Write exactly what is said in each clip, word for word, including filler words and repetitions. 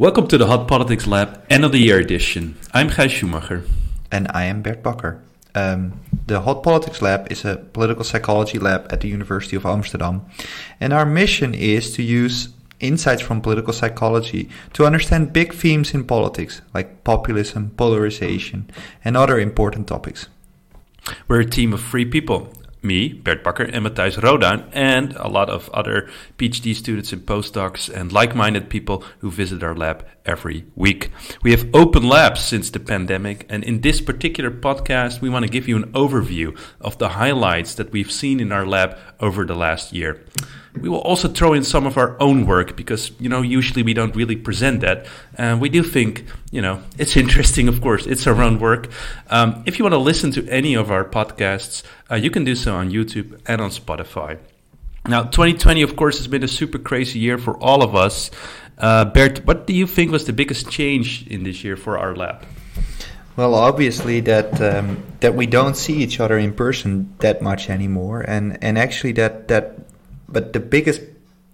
Welcome to the Hot Politics Lab End of the Year edition. I'm Gijs Schumacher. And I am Bert Bakker. Um, the Hot Politics Lab is a political psychology lab at the University of Amsterdam. And our mission is to use insights from political psychology to understand big themes in politics, like populism, polarization, and other important topics. We're a team of three people. Me, Bert Bakker, and Matthijs Rodan, and a lot of other P H D students and postdocs and like-minded people who visit our lab every week. We have open labs since the pandemic, and in this particular podcast, we want to give you an overview of the highlights that we've seen in our lab over the last year. We will also throw in some of our own work because, you know, usually we don't really present that. Uh, we do think, you know, it's interesting, of course. It's our own work. Um, if you want to listen to any of our podcasts, uh, you can do so on YouTube and on Spotify. Now, twenty twenty, of course, has been a super crazy year for all of us. Uh, Bert, what do you think was the biggest change in this year for our lab? Well, obviously that um, that we don't see each other in person that much anymore. And, and actually that... that But the biggest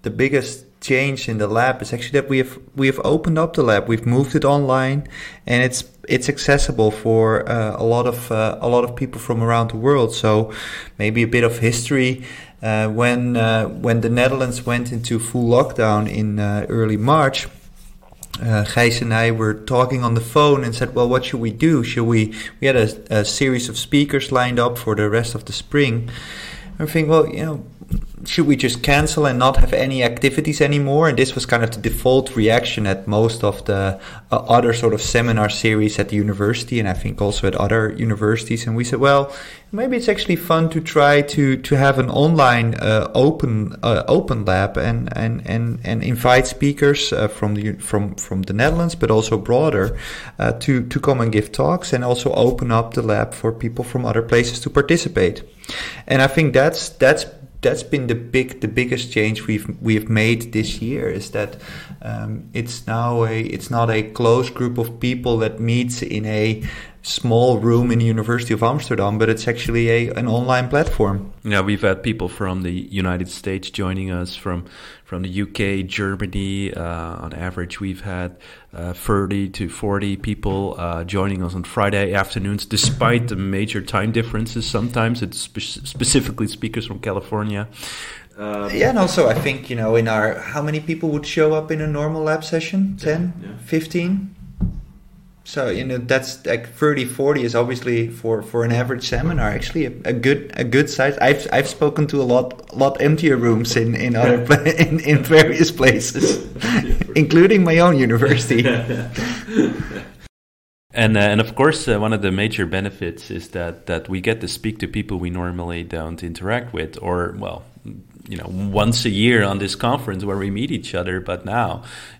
the biggest change in the lab is actually that we have we have opened up the lab. We've moved it online, and it's it's accessible for uh, a lot of uh, a lot of people from around the world. So maybe a bit of history. Uh, when uh, when the Netherlands went into full lockdown in uh, early March, uh, Gijs and I were talking on the phone and said, "Well, what should we do? Should we?" We had a, a series of speakers lined up for the rest of the spring. I'm thinking, well, you know, should we just cancel and not have any activities anymore? And this was kind of the default reaction at most of the uh, other sort of seminar series at the university, and I think also at other universities. And we said, well, maybe it's actually fun to try to to have an online uh, open uh, open lab and and and and invite speakers uh, from the from from the Netherlands, but also broader, uh, to to come and give talks, and also open up the lab for people from other places to participate. And I think that's that's. That's been the big, the biggest change we've we've made this year. Is that um, it's now a it's not a close group of people that meets in a small room in the University of Amsterdam, but it's actually a an online platform. Yeah, we've had people from the United States joining us, from from the U K, Germany. Uh, on average, we've had uh, thirty to forty people uh, joining us on Friday afternoons, despite the major time differences. Sometimes it's spe- specifically speakers from California. Um, yeah, and also I think, you know, in our, how many people would show up in a normal lab session? ten? Yeah, yeah. fifteen? So, you know, that's like thirty, forty is obviously for, for an average seminar actually a, a good a good size. I've I've spoken to a lot lot emptier rooms in in other pla- in, in various places, including my own university. And uh, and of course, uh, one of the major benefits is that that we get to speak to people we normally don't interact with, or well, you know, once a year on this conference where we meet each other. But now,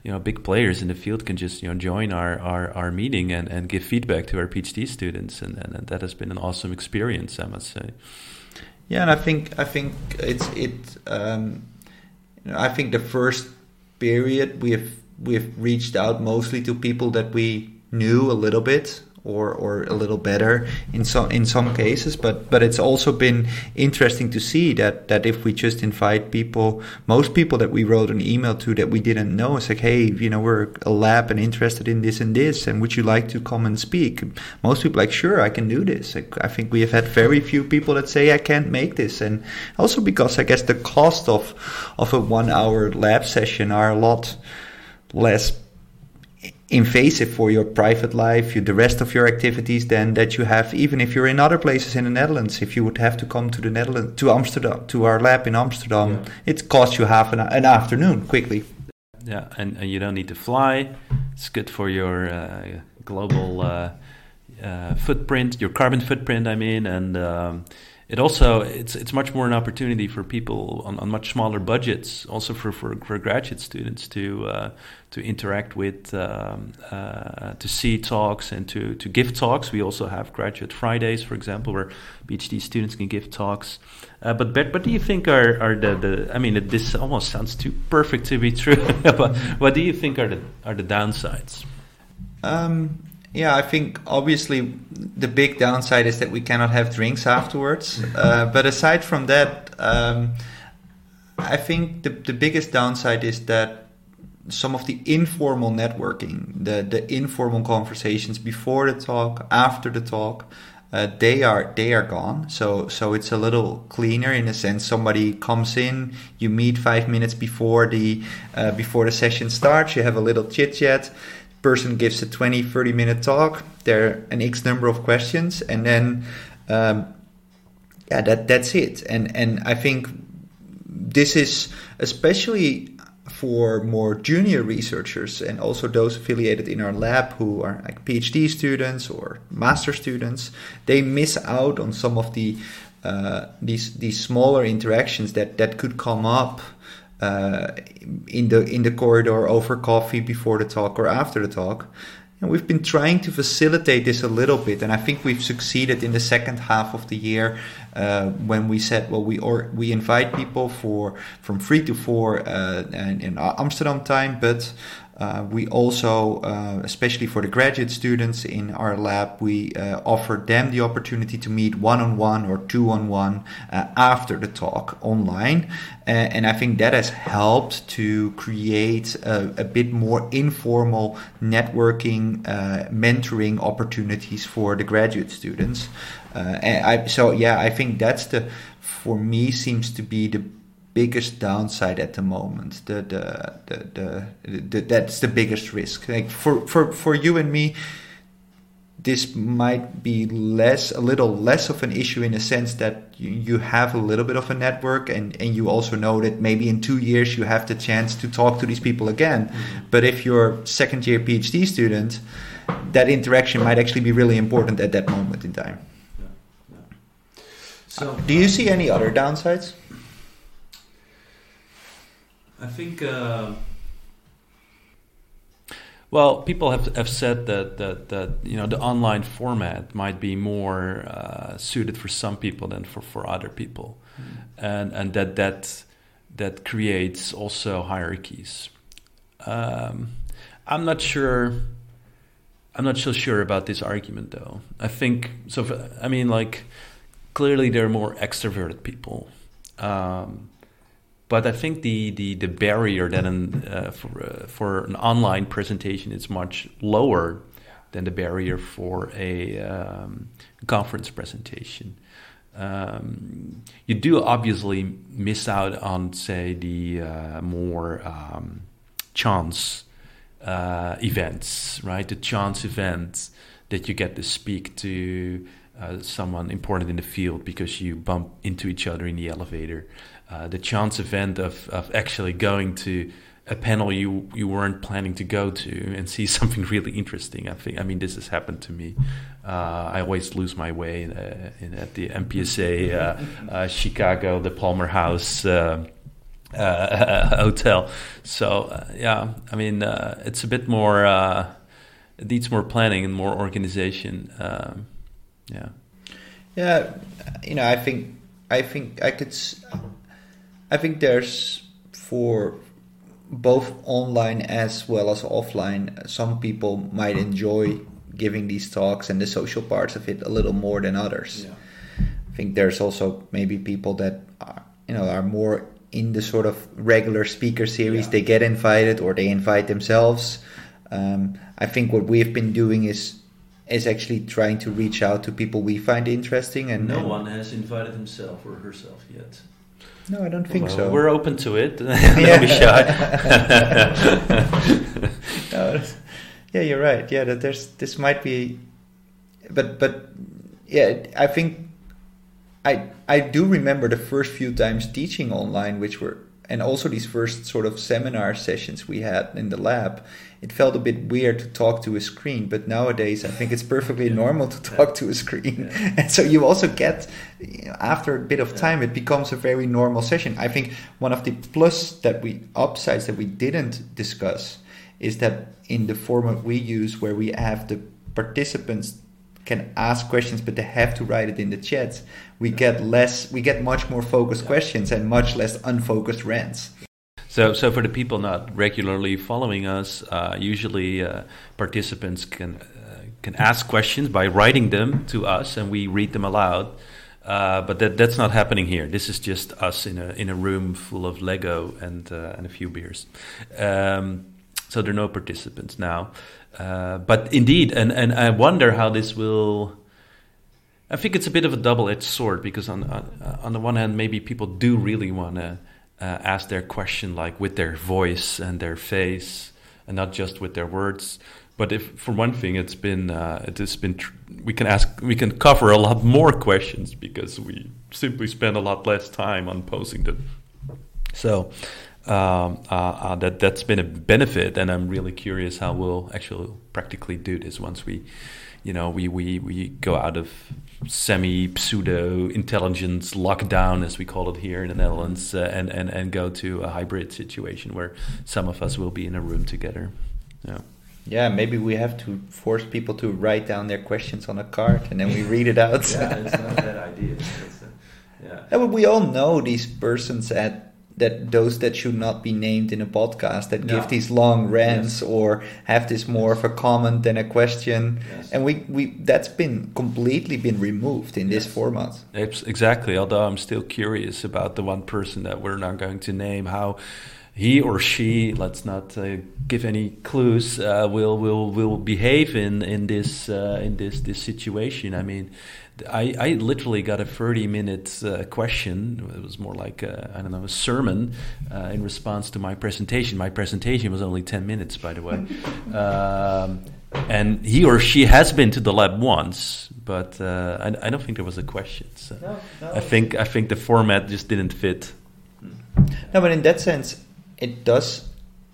you know, big players in the field can just, you know, join our, our, our meeting and, and give feedback to our P H D students. And, and, and that has been an awesome experience, I must say. Yeah, and I think I think it's it. Um, you know, I think the first period we have we have reached out mostly to people that we knew a little bit. Or, or a little better in some in some cases, but but it's also been interesting to see that that if we just invite people, most people that we wrote an email to that we didn't know, it's like, hey, you know, we're a lab and interested in this and this, and would you like to come and speak? Most people are like, sure, I can do this. I, I think we have had very few people that say I can't make this, and also because I guess the cost of of a one hour lab session are a lot less invasive for your private life, you, the rest of your activities, than that you have even if you're in other places in the Netherlands. If you would have to come to the Netherlands, to Amsterdam, to our lab in Amsterdam, yeah. It costs you half an, an afternoon quickly. Yeah, and, and you don't need to fly. It's good for your uh, global uh, uh, footprint, your carbon footprint, I mean, and um, it also it's it's much more an opportunity for people on, on much smaller budgets, also for for, for graduate students to. Uh, to interact with, um, uh, to see talks and to, to give talks. We also have graduate Fridays, for example, where P H D students can give talks. Uh, but Bert, what do you think are, are the, the, I mean, this almost sounds too perfect to be true, but what do you think are the, are the downsides? Um, yeah, I think obviously the big downside is that we cannot have drinks afterwards. Uh, but aside from that, um, I think the, the biggest downside is that some of the informal networking, the, the informal conversations before the talk, after the talk, uh, they are they are gone. So so it's a little cleaner in a sense. Somebody comes in, you meet five minutes before the uh, before the session starts. You have a little chit chat. Person gives a twenty, thirty minute talk. There are an X number of questions, and then um, yeah, that that's it. And and I think this is especially for more junior researchers and also those affiliated in our lab who are like PhD students or master students, they miss out on some of the uh, these these smaller interactions that, that could come up uh, in the in the corridor over coffee before the talk or after the talk. And we've been trying to facilitate this a little bit, and I think we've succeeded in the second half of the year uh, when we said, well, we or we invite people for from three to four uh, in, in Amsterdam time, but uh, we also, uh, especially for the graduate students in our lab, we uh, offer them the opportunity to meet one-on-one or two-on-one uh, after the talk online. Uh, and I think that has helped to create a, a bit more informal networking, uh, mentoring opportunities for the graduate students. Uh, and I, so, yeah, I think that's the, for me, seems to be the biggest downside at the moment. The, the, the, the, the, that's the biggest risk. Like for, for, for you and me, this might be less, a little less of an issue in the sense that you, you have a little bit of a network, and, and you also know that maybe in two years you have the chance to talk to these people again. Mm-hmm. But if you're a second year PhD student, that interaction might actually be really important at that moment in time. Yeah. Yeah. So, uh, do you see any other downsides? I think... Uh Well, people have have said that, that that you know the online format might be more uh, suited for some people than for, for other people, mm. and and that that that creates also hierarchies. Um, I'm not sure. I'm not so sure about this argument, though. I think so. For, I mean, like clearly there are more extroverted people. Um, But I think the, the, the barrier that an, uh, for, uh, for an online presentation is much lower than the barrier for a um, conference presentation. Um, you do obviously miss out on, say, the uh, more um, chance uh, events, right? The chance events that you get to speak to uh, someone important in the field because you bump into each other in the elevator. Uh, the chance event of, of actually going to a panel you, you weren't planning to go to and see something really interesting. I think I mean this has happened to me. Uh, I always lose my way in, uh, in, at the M P S A uh, uh, Chicago, the Palmer House uh, uh, hotel. So uh, yeah, I mean uh, it's a bit more. Uh, it needs more planning and more organization. Um, yeah. Yeah, you know, I think I think I could. S- I think there's for both online as well as offline, some people might enjoy giving these talks and the social parts of it a little more than others. Yeah. I think there's also maybe people that are, you know, are more in the sort of regular speaker series. Yeah. They get invited or they invite themselves. Um, I think what we've been doing is is actually trying to reach out to people we find interesting. And no and one has invited himself or herself yet. No, I don't think well, so. We're open to it. Don't be shy. No, yeah, you're right. Yeah, that there's this might be, but but yeah, I think I I do remember the first few times teaching online, which were and also these first sort of seminar sessions we had in the lab. It felt a bit weird to talk to a screen, but nowadays I think it's perfectly yeah. normal to talk yeah. to a screen. Yeah. And so you also get, you know, after a bit of yeah. time, it becomes a very normal session. I think one of the plus that we, upsides that we didn't discuss is that in the format we use where we have the participants can ask questions, but they have to write it in the chat, we yeah. get less, we get much more focused yeah. questions and much less unfocused rants. So, so for the people not regularly following us, uh, usually uh, participants can uh, can ask questions by writing them to us, and we read them aloud. Uh, but that that's not happening here. This is just us in a in a room full of Lego and uh, and a few beers. Um, So there are no participants now. Uh, but indeed, and, and I wonder how this will... I think it's a bit of a double-edged sword, because on on, on the one hand, maybe people do really want to uh, ask their question like with their voice and their face and not just with their words. But if, for one thing, it's been uh, it has been tr- we can ask we can cover a lot more questions because we simply spend a lot less time on posing them. So um, uh, uh, that that's been a benefit, and I'm really curious how we'll actually practically do this once we, you know, we we, we go out of semi pseudo intelligence lockdown, as we call it here in the Netherlands, uh, and and and go to a hybrid situation where some of us will be in a room together. Yeah. Yeah, maybe we have to force people to write down their questions on a card and then we read it out. Yeah, it's not a bad idea. It's a, yeah. Yeah, but we all know these persons at that those that should not be named in a podcast that no. give these long rants yes. or have this more yes. of a comment than a question. Yes. And we, we that's been completely been removed in yes. this format. It's exactly, although I'm still curious about the one person that we're not going to name, how... he or she, let's not uh, give any clues, uh, will will will behave in in this uh, in this this situation. I mean, I, I literally got a thirty minute uh, question. It was more like a, I don't know a sermon uh, in response to my presentation. My presentation was only ten minutes, by the way. Um, and he or she has been to the lab once, but uh, I, I don't think there was a question. So no, no. I think I think the format just didn't fit. No, but in that sense. It does.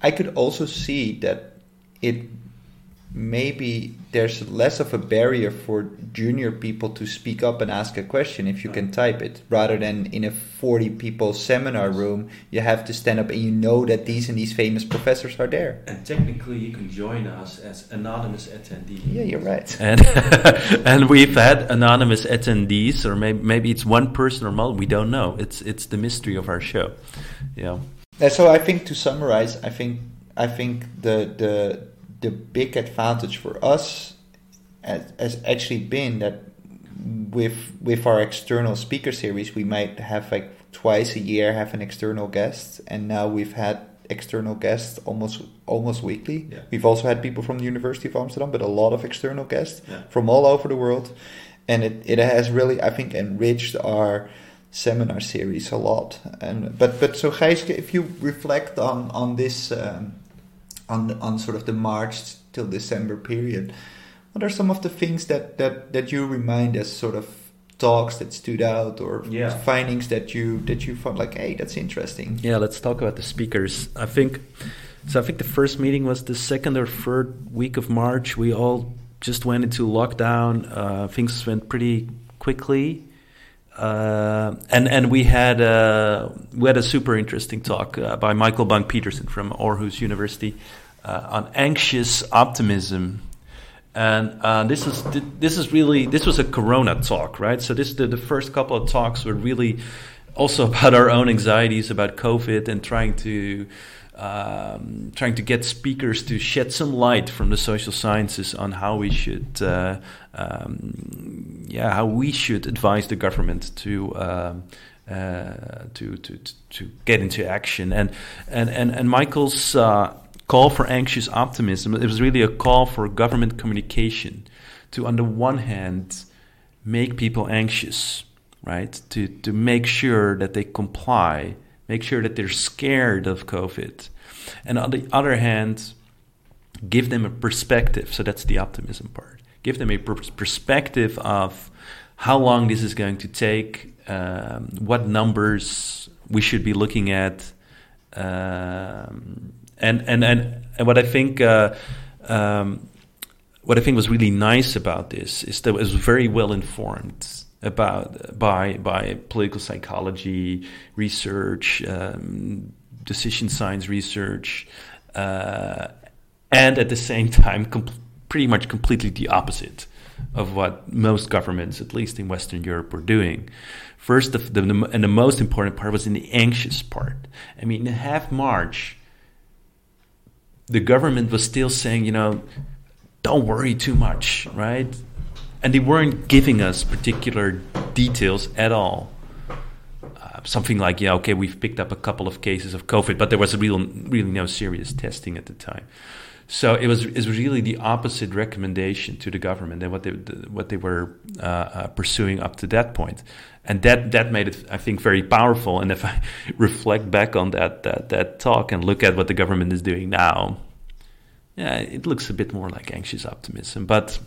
I could also see that it maybe there's less of a barrier for junior people to speak up and ask a question if you can type it, rather than in a forty people seminar room, you have to stand up and you know that these and these famous professors are there. And technically you can join us as anonymous attendees. Yeah, you're right. And and we've had anonymous attendees, or maybe, maybe it's one person or multiple, we don't know. It's, it's the mystery of our show. Yeah. So I think to summarize, I think I think the the the big advantage for us has, has actually been that with with our external speaker series, we might have like twice a year have an external guest, and now we've had external guests almost almost weekly. Yeah. We've also had people from the University of Amsterdam, but a lot of external guests yeah. from all over the world, and it, it has really I think enriched our seminar series a lot, and but but so Gijs, if you reflect on on this um, on on sort of the March till December period, what are some of the things that that that you remind us sort of talks that stood out or yeah. findings that you that you found like hey that's interesting? Yeah, let's talk about the speakers. I think so. I think the first meeting was the second or third week of March. We all just went into lockdown. Uh, things went pretty quickly. Uh, and and we had a we had a super interesting talk uh, by Michael Bang Peterson from Aarhus University uh, on anxious optimism, and uh, this is this is really this was a Corona talk, right? So this the, the first couple of talks were really also about our own anxieties about COVID and trying to um, trying to get speakers to shed some light from the social sciences on how we should. Uh, Um, yeah, how we should advise the government to uh, uh, to to to get into action, and and and, and Michael's uh, call for anxious optimism. It was really a call for government communication to, on the one hand, make people anxious, right? To to make sure that they comply, make sure that they're scared of COVID, and on the other hand, give them a perspective. So that's the optimism part. Give them a perspective of how long this is going to take, um, what numbers we should be looking at, um, and, and and and what I think uh, um, what I think was really nice about this is that it was very well informed about by by political psychology research, um, decision science research, uh, and at the same time. Compl- pretty much completely the opposite of what most governments, at least in Western Europe, were doing. First, the, the, the, and the most important part was in the anxious part. I mean, in half March, the government was still saying, you know, don't worry too much, right? And they weren't giving us particular details at all. Uh, something like, yeah, okay, we've picked up a couple of cases of COVID, but there was real, really no serious testing at the time. So it was, it was really the opposite recommendation to the government than what they what they were uh, uh, pursuing up to that point, and that that made it, I think, very powerful. And if I reflect back on that that that talk and look at what the government is doing now, yeah, it looks a bit more like anxious optimism, but.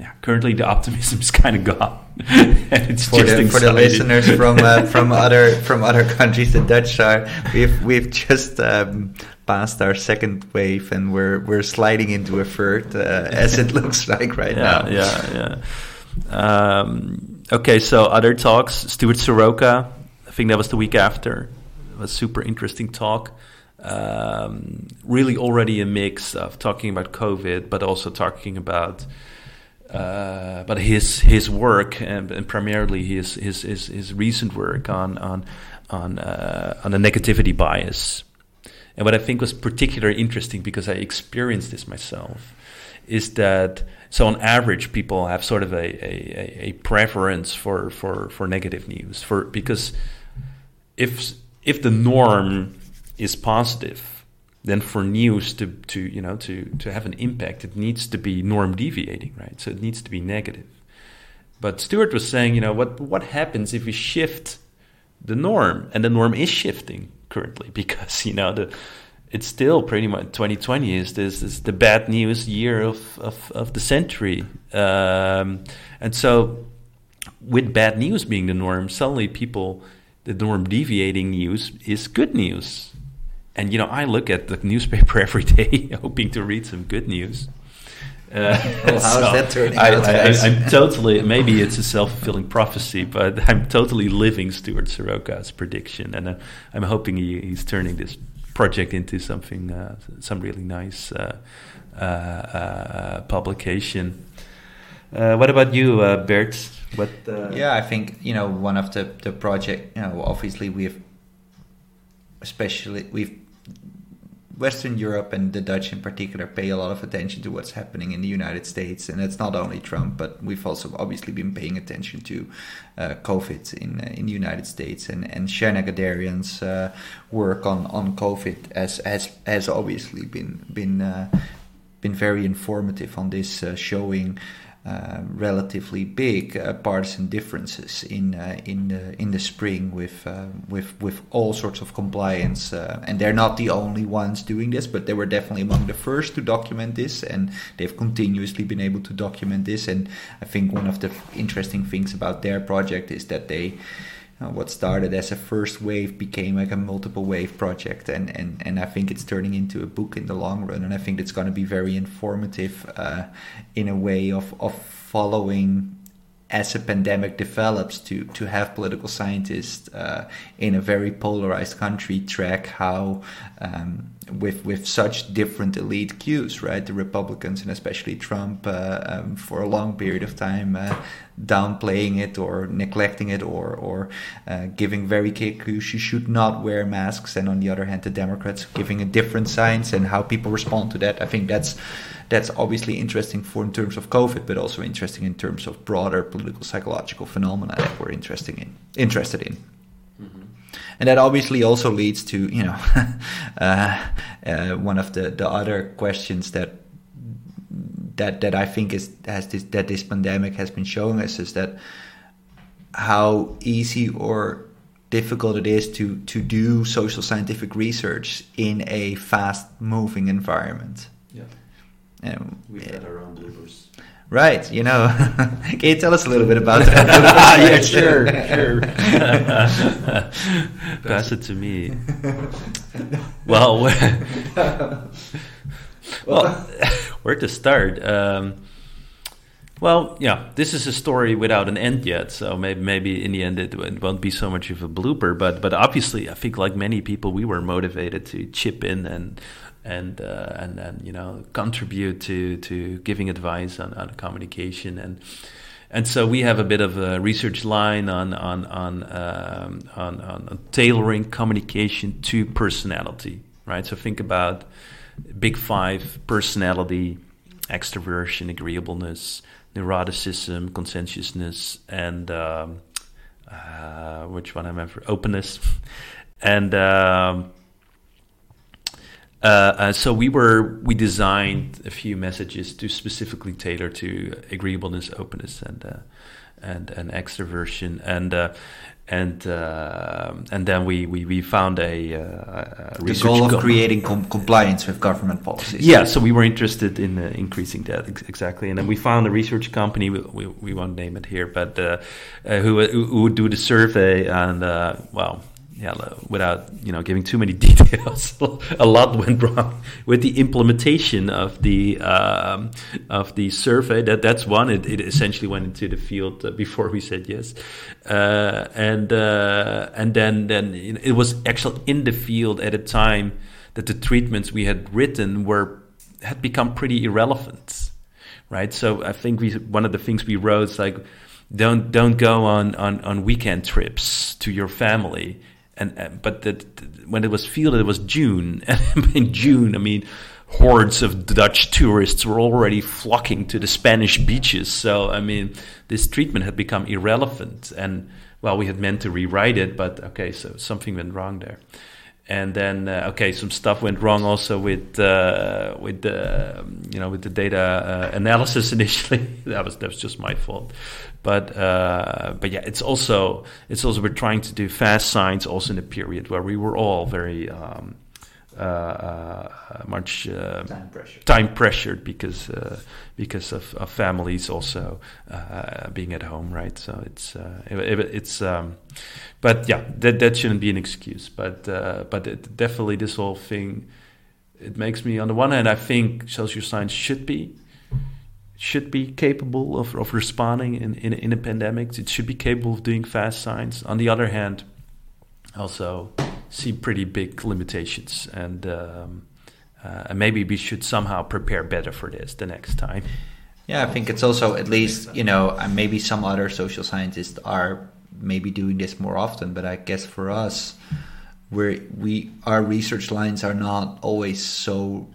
Yeah, currently the optimism is kind of gone. It's for, just the, for the listeners from uh, from other from other countries, the Dutch are we've we've just um, passed our second wave, and we're we're sliding into a third, uh, as it looks like right yeah, now. Yeah, yeah. Um, okay, so other talks. Stuart Soroka, I think that was the week after. It was a super interesting talk. Um, really, already a mix of talking about COVID, but also talking about. Uh, but his his work and, and primarily his, his his his recent work on on on uh, on the negativity bias, and what I think was particularly interesting because I experienced this myself, is that so on average people have sort of a a, a preference for, for, for negative news for because if if the norm is positive. Then for news to, to you know to, to have an impact, it needs to be norm deviating, right? So it needs to be negative. But Stuart was saying, you know, what what happens if we shift the norm? And the norm is shifting currently because you know the it's still pretty much twenty twenty is this is the bad news year of of, of the century, um, and so with bad news being the norm, suddenly people the norm deviating news is good news. And, you know, I look at the newspaper every day hoping to read some good news. Uh, well, how so is that turning I, out? I, I, I'm totally, maybe it's a self-fulfilling prophecy, but I'm totally living Stuart Soroka's prediction. And uh, I'm hoping he, he's turning this project into something, uh, some really nice uh, uh, uh, publication. Uh, what about you, uh, Bert? What, uh, yeah, I think, you know, one of the, the project, you know, obviously we have, especially we've Western Europe and the Dutch in particular pay a lot of attention to what's happening in the United States, and it's not only Trump, but we've also obviously been paying attention to uh, COVID in uh, in the United States, and and Shanna Gadarian's uh, work on, on COVID has has has obviously been been uh, been very informative on this, uh, showing. Uh, relatively big uh, partisan differences in uh, in the in the spring with uh, with with all sorts of compliance, uh, and they're not the only ones doing this, but they were definitely among the first to document this, and they've continuously been able to document this. And I think one of the interesting things about their project is that they uh, what started as a first wave became like a multiple wave project, and and and I think it's turning into a book in the long run, and I think it's going to be very informative uh, in a way of of following as a pandemic develops, to to have political scientists uh, in a very polarized country track how um, with with such different elite cues, right? The Republicans and especially Trump uh, um, for a long period of time uh, downplaying it or neglecting it or or uh, giving very clear cues you should not wear masks, and on the other hand the Democrats giving a different signs, and how people respond to that. I think that's that's obviously interesting for in terms of COVID, but also interesting in terms of broader political psychological phenomena that we're interested in. Interested in. Mm-hmm. And that obviously also leads to, you know, uh, uh, one of the, the other questions that that that I think is has this, that this pandemic has been showing us is that how easy or difficult it is to to do social scientific research in a fast moving environment. Yeah. Um, We've had our own bloopers. Right, you know. Can you tell us a little bit about that? Yeah, sure, sure. Pass it to me. Well, well, where to start? Um, well, yeah, this is a story without an end yet, so maybe, maybe in the end it, it won't be so much of a blooper, but, but obviously I think like many people, we were motivated to chip in and... And, uh, and and you know contribute to, to giving advice on, on communication, and and so we have a bit of a research line on on on, um, on on tailoring communication to personality, right? So think about big five: personality, extroversion, agreeableness, neuroticism, conscientiousness, and um, uh, which one am I for? Openness. And um, uh, uh, so we were we designed a few messages to specifically tailor to agreeableness, openness, and uh, and and extroversion, and uh, and uh, and then we we, we found a, uh, a research the goal of go- creating com- compliance with government policies. Yeah, so we were interested in uh, increasing that ex- exactly, and then we found a research company. We we, we won't name it here, but uh, uh, who who would do the survey, and uh, well. Yeah, without you know giving too many details, a lot went wrong with the implementation of the um, of the survey. That that's one. It, it essentially went into the field before we said yes, uh, and uh, and then then it was actually in the field at a time that the treatments we had written were had become pretty irrelevant, right? So I think we one of the things we wrote is like, don't don't go on on, on weekend trips to your family. And but that when it was fielded, it was June. And in June, I mean, hordes of Dutch tourists were already flocking to the Spanish beaches. So I mean, this treatment had become irrelevant. And well, we had meant to rewrite it, but okay, so something went wrong there. And then uh, okay, some stuff went wrong also with uh, with the you know with the data uh, analysis initially. that was that was just my fault. But uh, but yeah, it's also it's also we're trying to do fast science also in a period where we were all very um, uh, uh, much uh, time pressured. time pressured because uh, because of, of families also uh, being at home, right? So it's uh, it, it's um, but yeah, that that shouldn't be an excuse. But uh, but it, definitely this whole thing, it makes me on the one hand I think social science should be. should be capable of, of responding in, in, in a pandemic. It should be capable of doing fast science. On the other hand, also see pretty big limitations. And, um, uh, and maybe we should somehow prepare better for this the next time. Yeah, I think it's also at least, you know, maybe some other social scientists are maybe doing this more often, but I guess for us, we're, we our research lines are not always so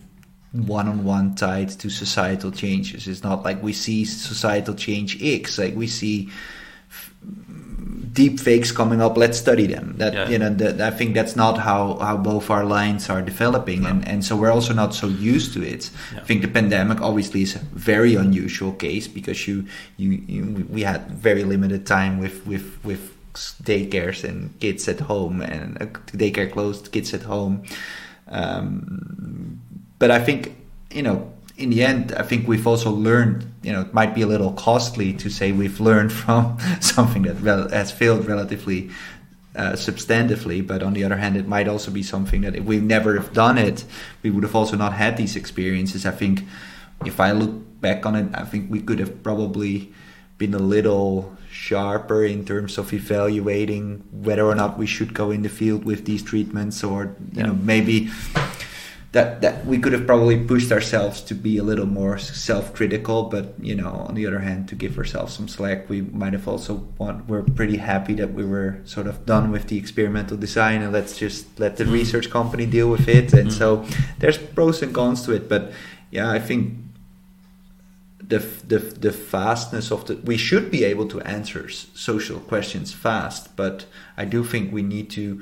one-on-one tied to societal changes. It's not like we see societal change X, like we see f- deep fakes coming up, let's study them. That yeah. you know that I think that's not how how both our lines are developing. No. and and so we're also not so used to it. Yeah. I think the pandemic obviously is a very unusual case because you you, you we had very limited time with with with daycares and kids at home, and uh, daycare closed, kids at home. um But I think, you know, in the end, I think we've also learned, you know, it might be a little costly to say we've learned from something that rel- has failed relatively uh, substantively. But on the other hand, it might also be something that if we never have done it, we would have also not had these experiences. I think if I look back on it, I think we could have probably been a little sharper in terms of evaluating whether or not we should go in the field with these treatments, or, you yeah. know, maybe... That, that we could have probably pushed ourselves to be a little more self-critical, but you know, on the other hand, to give ourselves some slack, we might have also want. We're pretty happy that we were sort of done with the experimental design, and let's just let the research company deal with it. And so, there's pros and cons to it, but yeah, I think the the the fastness of the we should be able to answer social questions fast, but I do think we need to.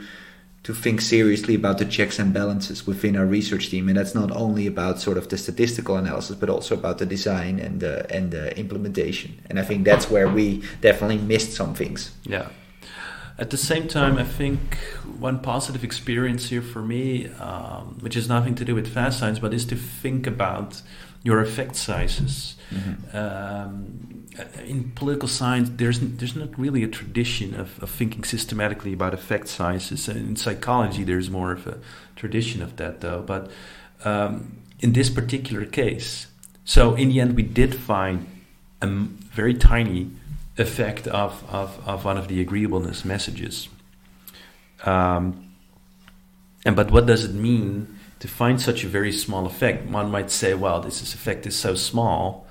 to think seriously about the checks and balances within our research team. And that's not only about sort of the statistical analysis, but also about the design and the, and the implementation. And I think that's where we definitely missed some things. Yeah. At the same time, I think one positive experience here for me, um, which has nothing to do with fast science, but is to think about your effect sizes. Mm-hmm. Um, in political science, there's there's not really a tradition of, of thinking systematically about effect sizes. In psychology, there's more of a tradition of that, though. But um, in this particular case, so in the end, we did find a very tiny effect of, of, of one of the agreeableness messages. Um, and but what does it mean to find such a very small effect? One might say, well, this is effect is so small.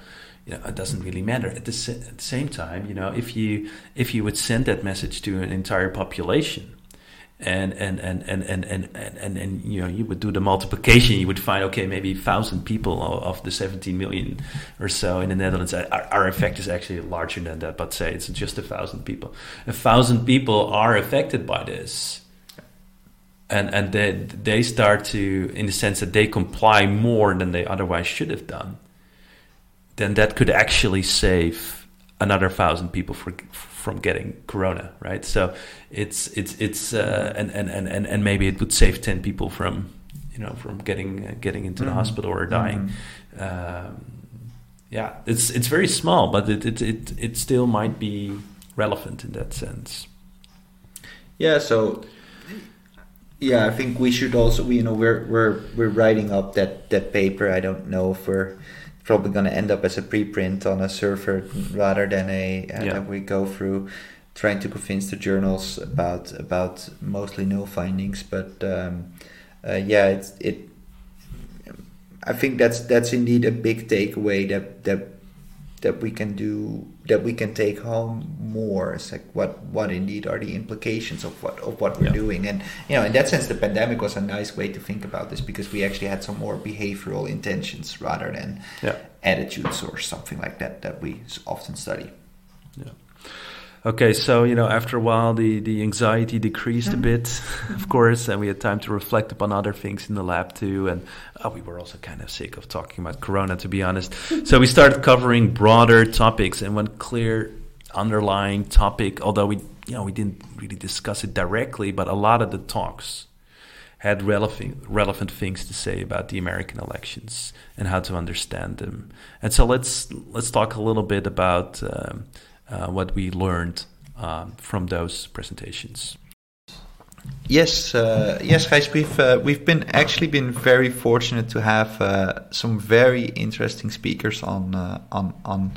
You know, it doesn't really matter. At the, sa- at the same time, you know, if you if you would send that message to an entire population, And and and and and and and, and, and you know, you would do the multiplication. You would find, okay, maybe a thousand people of the seventeen million or so in the Netherlands. Our, our effect is actually larger than that, but say it's just a thousand people. A thousand people are affected by this, and and they they start to, in the sense that they comply more than they otherwise should have done. Then that could actually save another thousand people for. for from getting corona, right? So it's it's it's uh, and, and and and maybe it would save ten people from you know from getting uh, getting into mm-hmm. the hospital or dying. Mm-hmm. Um, yeah, it's it's very small, but it, it it it still might be relevant in that sense. Yeah. So yeah, I think we should also you know we're we're we're writing up that that paper. I don't know if we're probably going to end up as a preprint on a server rather than a uh, yeah. that we go through trying to convince the journals about about mostly no findings, but um, uh, yeah it's it I think that's that's indeed a big takeaway that that that we can do that we can take home more. It's like what what indeed are the implications of what of what we're yeah. doing. And you know, in that sense the pandemic was a nice way to think about this, because we actually had some more behavioral intentions rather than yeah. attitudes or something like that that we often study. Yeah. Okay, so you know, after a while the, the anxiety decreased mm-hmm. a bit, of course, and we had time to reflect upon other things in the lab too, and oh, we were also kind of sick of talking about corona, to be honest. So we started covering broader topics, and one clear underlying topic, although we you know we didn't really discuss it directly, but a lot of the talks had relevant relevant things to say about the American elections and how to understand them. And so let's let's talk a little bit about um, Uh, what we learned um, from those presentations. Yes, uh, yes, guys, we've uh, we've been actually been very fortunate to have uh, some very interesting speakers on uh, on on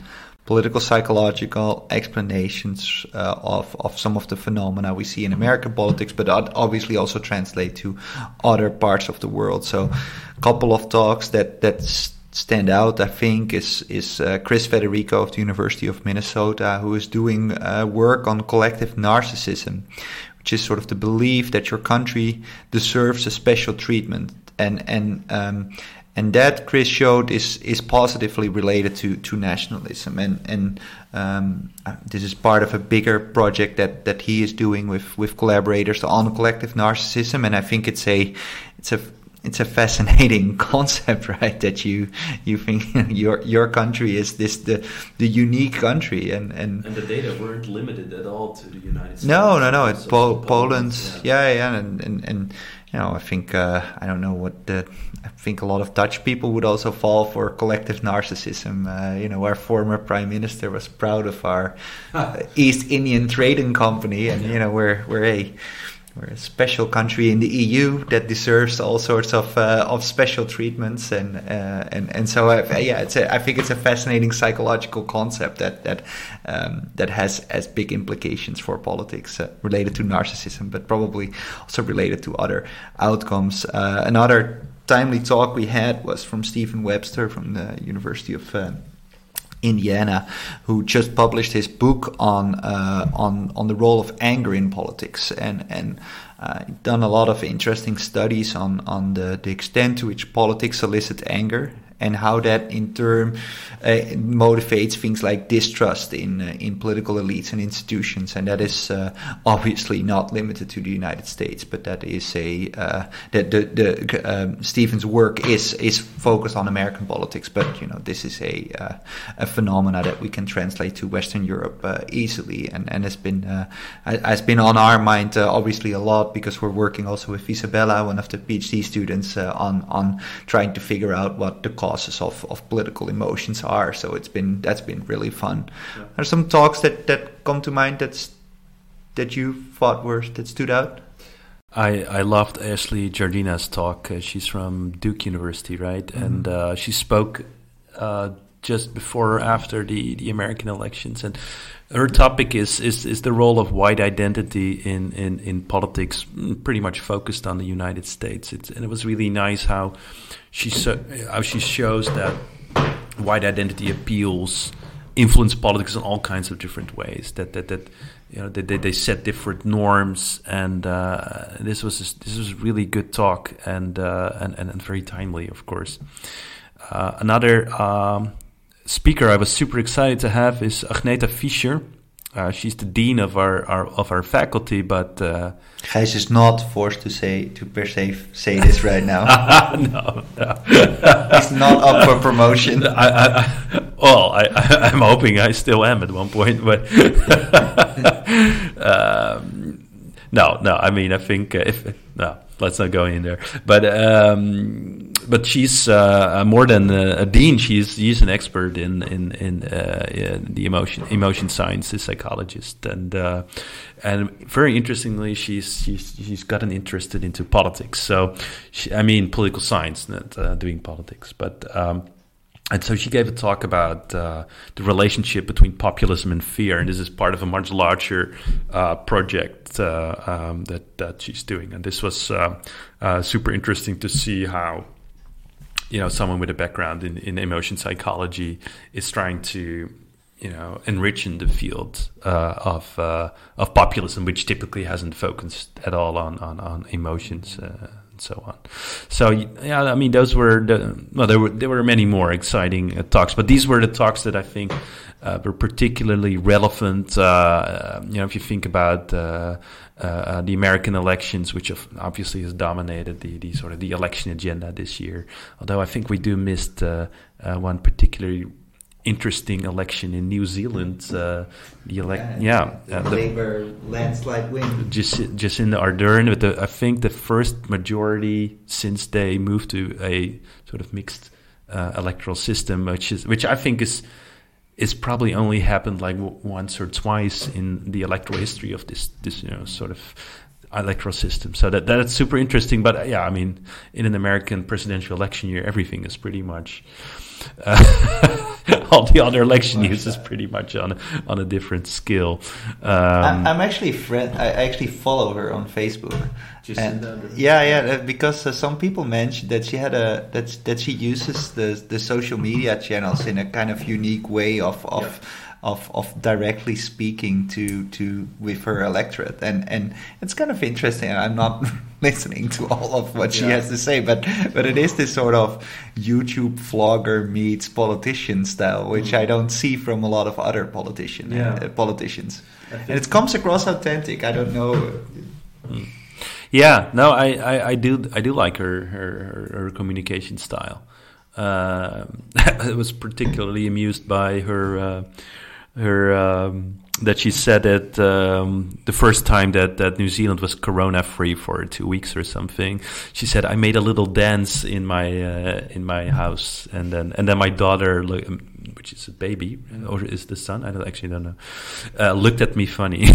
political psychological explanations uh, of of some of the phenomena we see in American politics, but obviously also translate to other parts of the world. So, a couple of talks that that's. stand out, I think, is is uh, Chris Federico of the University of Minnesota, who is doing uh, work on collective narcissism, which is sort of the belief that your country deserves a special treatment, and and um, and that Chris showed is is positively related to to nationalism, and and um, this is part of a bigger project that that he is doing with with collaborators on collective narcissism, and I think it's a it's a It's a fascinating concept, right? That you you think you know, your your country is this the the unique country, and, and and the data weren't limited at all to the United States. No, no, no. It's po- Poland, yeah, yeah, yeah and, and and you know, I think uh, I don't know what the I think a lot of Dutch people would also fall for collective narcissism. Uh, you know, our former prime minister was proud of our ah. uh, East Indian Trading Company, and yeah. you know, we're we're a. We're a special country in the E U that deserves all sorts of uh, of special treatments, and uh, and and so I, yeah, it's a, I think it's a fascinating psychological concept that that um, that has as big implications for politics uh, related to narcissism, but probably also related to other outcomes. Uh, another timely talk we had was from Stephen Webster from the University of Uh, Indiana, who just published his book on uh, on on the role of anger in politics, and and uh, done a lot of interesting studies on on the, the extent to which politics solicit anger, and how that in turn uh, motivates things like distrust in uh, in political elites and institutions, and that is uh, obviously not limited to the United States, but that is a uh, that the the um, Stephen's work is is focused on American politics, but you know this is a uh, a phenomena that we can translate to Western Europe uh, easily, and and has been uh, has been on our mind uh, obviously a lot, because we're working also with Isabella, one of the PhD students, uh, on on trying to figure out what the causes of, of political emotions are. So it's been that's been really fun. Yeah. There's some talks that, that come to mind that's that you thought were that stood out. I, I loved Ashley Giardina's talk. Uh, she's from Duke University, right? Mm-hmm. And uh, she spoke uh, just before or after the, the American elections, and her topic is, is is the role of white identity in in in politics, pretty much focused on the United States. It's, and it was really nice how. She so, how she shows that white identity appeals influence politics in all kinds of different ways. That that that you know they they set different norms, and uh, this was just, this was really good talk, and uh, and, and and very timely, of course. Uh, another um, speaker I was super excited to have is Agneta Fischer. Uh, she's the dean of our, our of our faculty, but uh, Gijs is not forced to say to per se say this right now. no, no. He's not up for promotion. I, I, I, well, I, I, I'm hoping I still am at one point, but um, no, no. I mean, I think if no, let's not go in there. But um, but she's uh, more than a, a dean. She's she's an expert in in in, uh, in the emotion emotion sciences, psychologist, and uh, and very interestingly, she's she's she's gotten interested into politics. So she, I mean, political science, not uh, doing politics, but um, and so she gave a talk about uh, the relationship between populism and fear, and this is part of a much larger uh, project uh, um, that that she's doing. And this was uh, uh, super interesting to see how, you know, someone with a background in, in emotion psychology is trying to, you know, enrich in the field uh, of uh, of populism, which typically hasn't focused at all on on, on emotions uh, and so on. So yeah, I mean, those were the, well, there were there were many more exciting uh, talks, but these were the talks that I think uh, were particularly relevant. Uh, you know, if you think about uh, uh, the American elections, which obviously has dominated the, the sort of the election agenda this year. Although I think we do missed uh, uh, one particularly interesting election in New Zealand. Uh, the elec- yeah, yeah the uh, Labour landslide win. Jac- Jacinda Ardern with the, I think the first majority since they moved to a sort of mixed uh, electoral system, which is which I think is is probably only happened like w- once or twice in the electoral history of this this you know sort of electoral system. So that that's super interesting. But yeah, I mean, in an American presidential election year, everything is pretty much. Uh, all the other election news is pretty much on on a different scale. Um, I, I'm actually friend. I actually follow her on Facebook. And, yeah, yeah, because uh, some people mentioned that she had a that that she uses the the social media channels in a kind of unique way of of yeah. of, of directly speaking to to with her electorate, and and it's kind of interesting. I'm not. listening to all of what she yeah. has to say, but but it is this sort of YouTube vlogger meets politician style, which mm. I don't see from a lot of other politician yeah. uh, politicians, and it comes across authentic. I don't know. Mm. Yeah, no, I, I, I do I do like her her, her communication style. Uh, I was particularly amused by her uh, her. Um, that she said that um, the first time that, that New Zealand was corona-free for two weeks or something, she said, I made a little dance in my uh, in my house. And then and then my daughter, which is a baby, or is the son? I don't, actually don't know, uh, looked at me funny.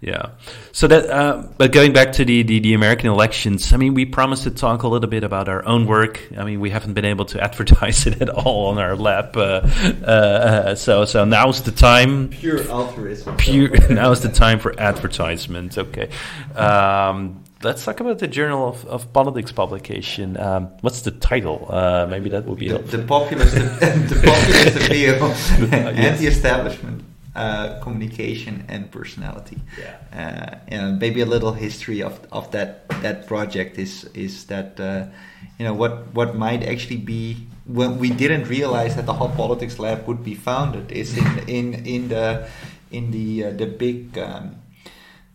Yeah. So that, uh, but going back to the, the, the American elections, I mean, we promised to talk a little bit about our own work. I mean, we haven't been able to advertise it at all on our lab. Uh, uh, so, so now's the time. Pure altruism. Pure. Now's the time for advertisement. Okay. Um, let's talk about the Journal of, of Politics publication. Um, what's the title? Uh, maybe that would be the, the populist, the populist appeal, anti-establishment. Uh, communication and personality. Yeah. Uh, and maybe a little history of of that that project is is that uh, you know what what might actually be when we didn't realize that the Hot Politics Lab would be founded is in in in the in the uh, the big um,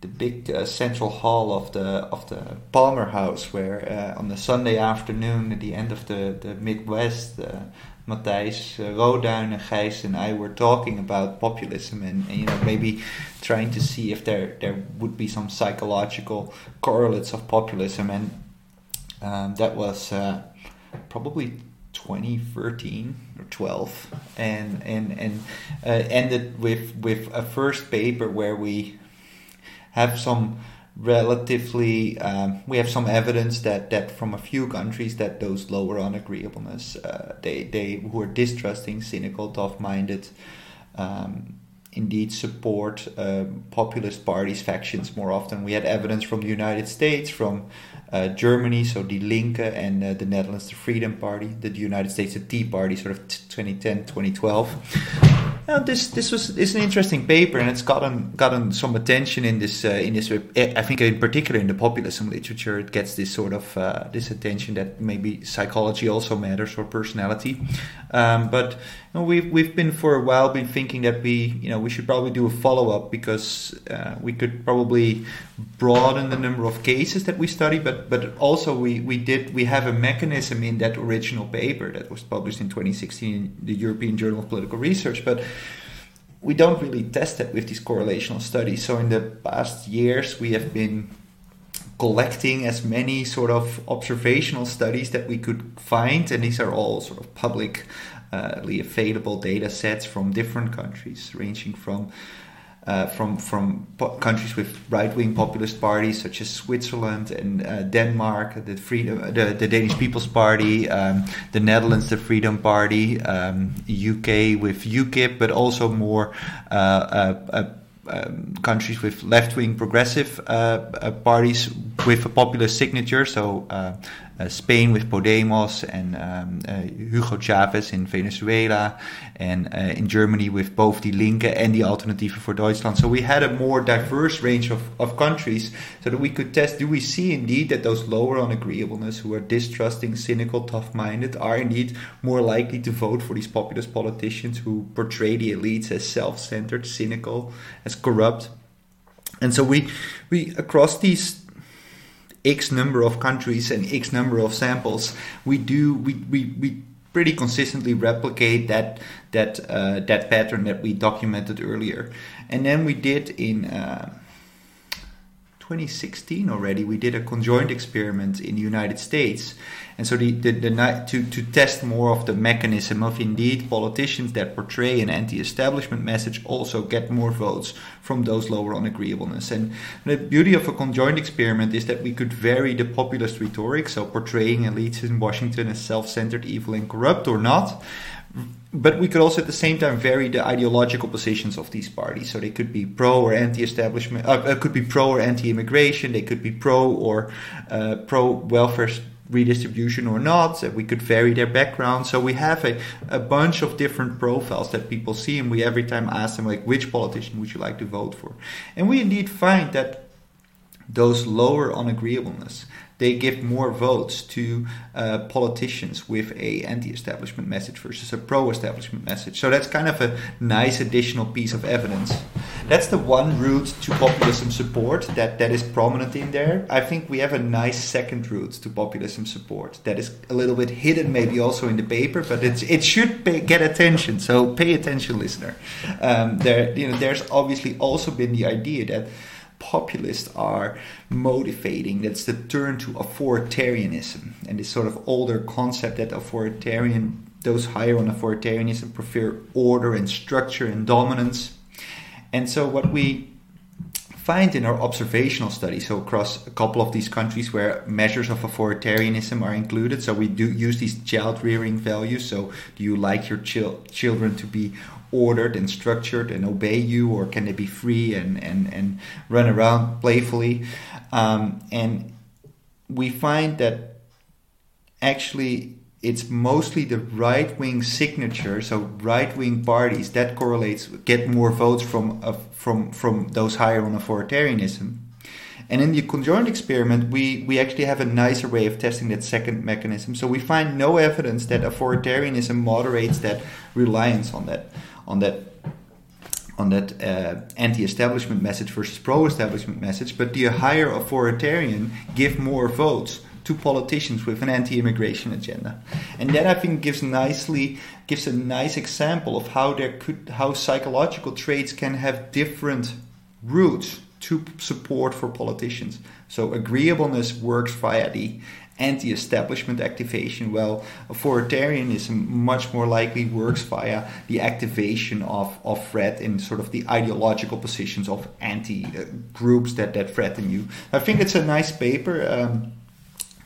the big uh, central hall of the of the Palmer House, where uh, on the Sunday afternoon at the end of the the Midwest. Uh, Matthijs Rodan and Gijs and I were talking about populism and, and you know maybe trying to see if there, there would be some psychological correlates of populism, and um, that was uh, probably twenty thirteen or twelve, and and and uh, ended with with a first paper where we have some. Relatively, um, we have some evidence that, that from a few countries that those lower on agreeableness, uh, they, they who are distrusting, cynical, tough-minded, um, indeed support um, populist parties, factions more often. We had evidence from the United States, from uh, Germany, so Die Linke, and uh, the Netherlands, the Freedom Party, the United States, the Tea Party, sort of twenty ten, twenty twelve. Now, this this was it's an interesting paper, and it's gotten gotten some attention in this uh, in this I think in particular in the populism literature. It gets this sort of uh, this attention that maybe psychology also matters, or personality. Um, but you know, we've we've been for a while been thinking that we you know we should probably do a follow up, because uh, we could probably broaden the number of cases that we study. But but also we we did we have a mechanism in that original paper that was published in twenty sixteen in the European Journal of Political Research, but we don't really test it with these correlational studies. So in the past years, we have been collecting as many sort of observational studies that we could find. And these are all sort of publicly available data sets from different countries, ranging from uh, from, from po- countries with right-wing populist parties, such as Switzerland and uh, Denmark, the, Freedom, the, the Danish People's Party, um, the Netherlands, the Freedom Party, um, U K with UKIP, but also more uh, uh, uh, um, countries with left-wing progressive uh, uh, parties with a populist signature, so uh, uh, Spain with Podemos and um, uh, Hugo Chavez in Venezuela, and uh, in Germany with both Die Linke and the Alternative for Deutschland. So we had a more diverse range of, of countries, so that we could test, do we see indeed that those lower on agreeableness, who are distrusting, cynical, tough-minded, are indeed more likely to vote for these populist politicians who portray the elites as self-centered, cynical, as corrupt. And so we we across these X number of countries and X number of samples, we do we we, we pretty consistently replicate that that uh, that pattern that we documented earlier. And then we did in uh, twenty sixteen already, we did a conjoint experiment in the United States, and so the the, the to to test more of the mechanism of indeed politicians that portray an anti-establishment message also get more votes from those lower on agreeableness. And the beauty of a conjoint experiment is that we could vary the populist rhetoric, so portraying elites in Washington as self-centered, evil, and corrupt or not. But we could also at the same time vary the ideological positions of these parties, so they could be pro or anti-establishment, uh, could be pro or anti-immigration, they could be pro or uh, pro welfare redistribution or not. So we could vary their background. So we have a, a bunch of different profiles that people see, and we every time ask them, like, which politician would you like to vote for? And we indeed find that those lower on agreeableness, they give more votes to uh, politicians with a anti-establishment message versus a pro-establishment message. So that's kind of a nice additional piece of evidence. That's the one route to populism support that, that is prominent in there. I think we have a nice second route to populism support that is a little bit hidden maybe also in the paper, but it's, it should pay, get attention. So pay attention, listener. Um, there, you know, there's obviously also been the idea that populists are motivating, that's the turn to authoritarianism, and this sort of older concept that authoritarian, those higher on authoritarianism prefer order and structure and dominance. And so what we find in our observational study, so across a couple of these countries where measures of authoritarianism are included, so we do use these child rearing values, so do you like your chil- children to be ordered and structured and obey you, or can they be free and and, and run around playfully? Um, and we find that actually it's mostly the right-wing signature, so right-wing parties, that correlates, get more votes from uh, from from those higher on authoritarianism. And in the conjoint experiment, we, we actually have a nicer way of testing that second mechanism. So we find no evidence that authoritarianism moderates that reliance on that on that on that uh, anti-establishment message versus pro-establishment message, but the higher authoritarian give more votes to politicians with an anti-immigration agenda. And that, I think, gives nicely gives a nice example of how there could how psychological traits can have different roots to support for politicians. So agreeableness works via the anti-establishment activation, while authoritarianism much more likely works via the activation of, of threat in sort of the ideological positions of anti-groups that, that threaten you. I think it's a nice paper. Um,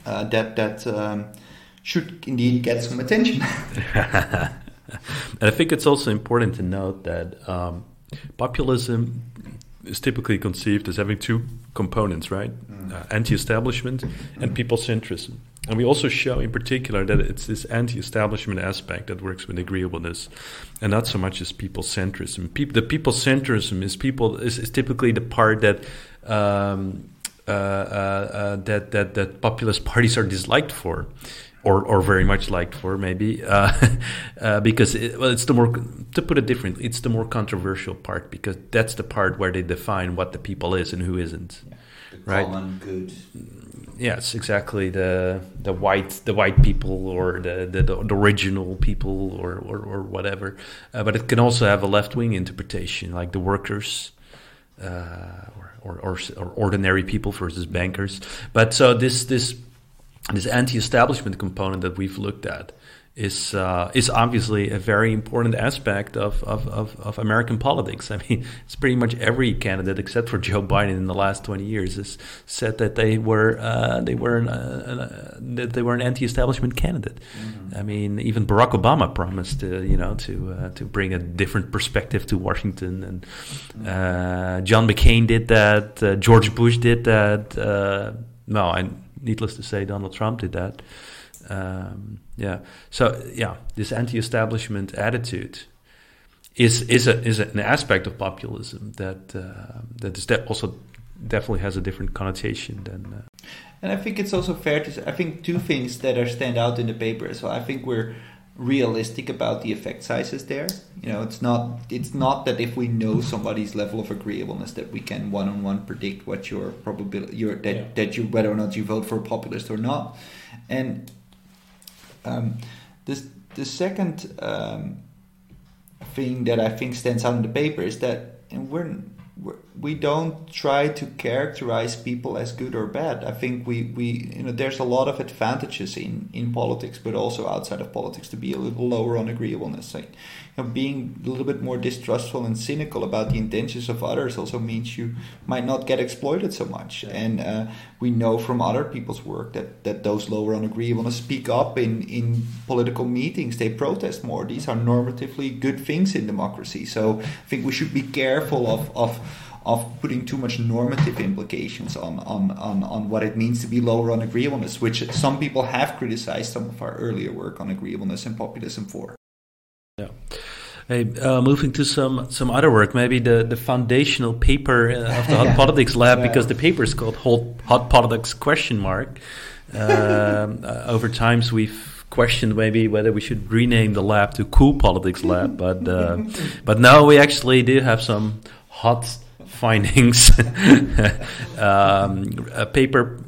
Uh, that that um, should indeed get some attention. And I think it's also important to note that um, populism is typically conceived as having two components, right? Mm. Uh, anti-establishment and people-centrism. And we also show in particular that it's this anti-establishment aspect that works with agreeableness, and not so much as people-centrism. Pe- the people-centrism is people is, is typically the part that um, uh, uh, uh, that that that populist parties are disliked for, or or very much liked for, maybe uh, uh, because it, well, it's the more, to put it differently, it's the more controversial part, because that's the part where they define what the people is and who isn't. Yeah. The right. Common good. Yes, exactly. The the white the white people, or the the, the original people, or or, or whatever. Uh, but it can also have a left wing interpretation, like the workers, uh, or, or or or ordinary people versus bankers. But so this this this anti-establishment component that we've looked at is uh, is obviously a very important aspect of, of, of, of American politics. I mean, it's pretty much every candidate except for Joe Biden in the last twenty years has said that they were uh, they were an, uh, uh, that they were an anti-establishment candidate. Mm-hmm. I mean, even Barack Obama promised to, you know, to uh, to bring a different perspective to Washington, and uh, John McCain did that. Uh, George Bush did that. Uh, no, and needless to say, Donald Trump did that. Um, yeah. So yeah, this anti-establishment attitude is is a, is an aspect of populism that uh, that is de- also definitely has a different connotation than. Uh, and I think it's also fair to say, I think two things that are stand out in the paper as well. I think we're realistic about the effect sizes there. You know, it's not it's not that if we know somebody's level of agreeableness that we can one on one predict what your probability your that yeah. that you whether or not you vote for a populist or not, and. Um, this, the second um, thing that I think stands out in the paper is that and we're, we're, we don't try to characterize people as good or bad. I think we, we you know there's a lot of advantages in, in politics, but also outside of politics, to be a little lower on agreeableness. Like, you know, being a little bit more distrustful and cynical about the intentions of others also means you might not get exploited so much. Yeah. And uh, we know from other people's work that, that those lower on agreeableness speak up in, in political meetings. They protest more. These are normatively good things in democracy. So I think we should be careful of of, of putting too much normative implications on, on, on, on what it means to be lower on agreeableness, which some people have criticized some of our earlier work on agreeableness and populism for. Yeah. Hey, uh, moving to some, some other work, maybe the, the foundational paper uh, of the Hot Politics Lab, yeah. Because the paper is called Hot, Hot Politics question mark. Um, uh, over time, we've questioned maybe whether we should rename the lab to Cool Politics Lab, but uh, but now we actually do have some hot findings. um, a paper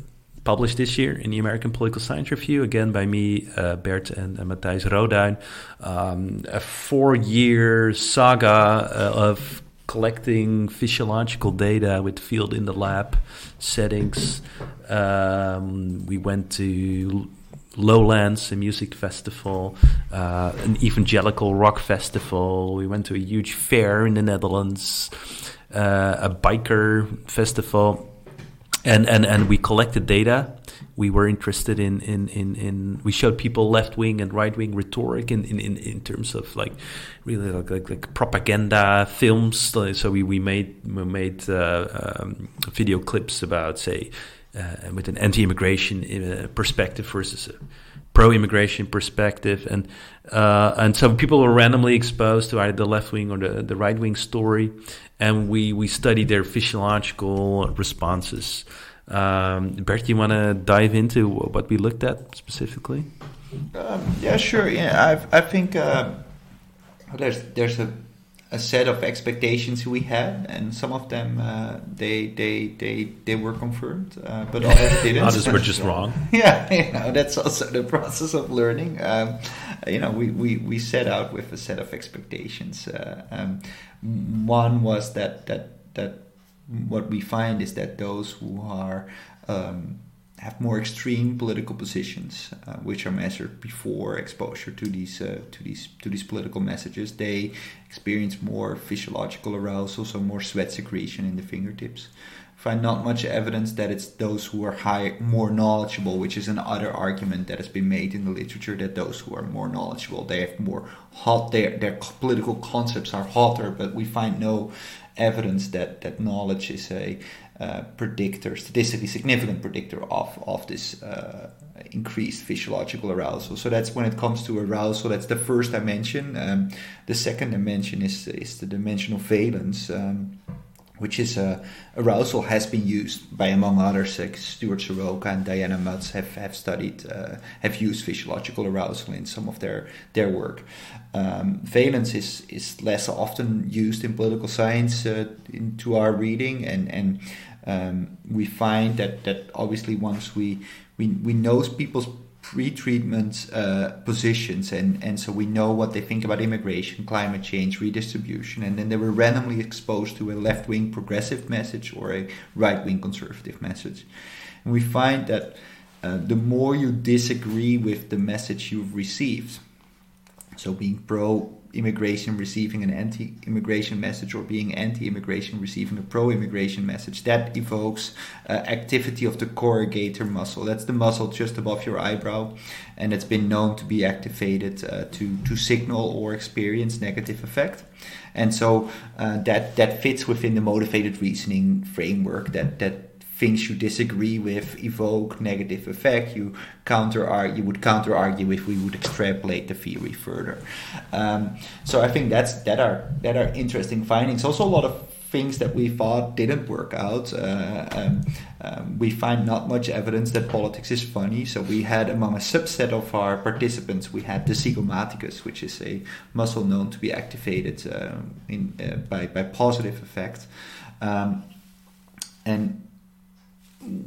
published this year in the American Political Science Review, again by me, uh, Bert, and uh, Matthijs Rodan. Um, a four-year saga uh, of collecting physiological data with field in the lab settings. Um, we went to Lowlands, a music festival, uh, an evangelical rock festival. We went to a huge fair in the Netherlands, uh, a biker festival. And, and and we collected data. We were interested in in, in, in we showed people left wing and right wing rhetoric in, in, in, in terms of like really like like, like propaganda films. So we we made we made uh, um, video clips about, say, uh, with an anti-immigration perspective versus a pro-immigration perspective, and uh, and so people were randomly exposed to either the left wing or the, the right wing story. And we, we study their physiological responses. Um, Bert, do you want to dive into what we looked at specifically? Um, yeah, sure. Yeah, I I think uh, there's there's a, a set of expectations we had, and some of them uh, they they they they were confirmed, uh, but others didn't. Others were just wrong. Yeah, you know, that's also the process of learning. Um, you know, we, we, we set out with a set of expectations. Uh, um, One was that that that what we find is that those who are um, have more extreme political positions, uh, which are measured before exposure to these uh, to these to these political messages, they experience more physiological arousal, so more sweat secretion in the fingertips find not much evidence that it's those who are high, more knowledgeable, which is another argument that has been made in the literature, that those who are more knowledgeable, they have more hot, their, their political concepts are hotter, but we find no evidence that, that knowledge is a uh, predictor, statistically significant predictor of, of this uh, increased physiological arousal. So that's when it comes to arousal, that's the first dimension. Um, the second dimension is, is the dimension of valence. Um, which is uh, arousal has been used by, among others, like Stuart Soroka and Diana Mutz have, have studied, uh, have used physiological arousal in some of their, their work. Um, valence is, is less often used in political science uh, into our reading, and, and um, we find that, that obviously once we, we, we know people's pre-treatment uh, positions, and, and so we know what they think about immigration, climate change, redistribution, and then they were randomly exposed to a left-wing progressive message or a right-wing conservative message. And we find that uh, the more you disagree with the message you've received, so being pro-immigration receiving an anti-immigration message or being anti-immigration receiving a pro-immigration message, that evokes uh, activity of the corrugator muscle. That's the muscle just above your eyebrow, and it's been known to be activated uh, to, to signal or experience negative effect. And so uh, that, that fits within the motivated reasoning framework, that that things you disagree with evoke negative effect. You counter argue, you would counter argue if we would extrapolate the theory further. Um, so I think that's that are that are interesting findings. Also, a lot of things that we thought didn't work out. Uh, um, um, we find not much evidence that politics is funny. So we had, among a subset of our participants, we had the zygomaticus, which is a muscle known to be activated uh, in uh, by by positive effect, um, and.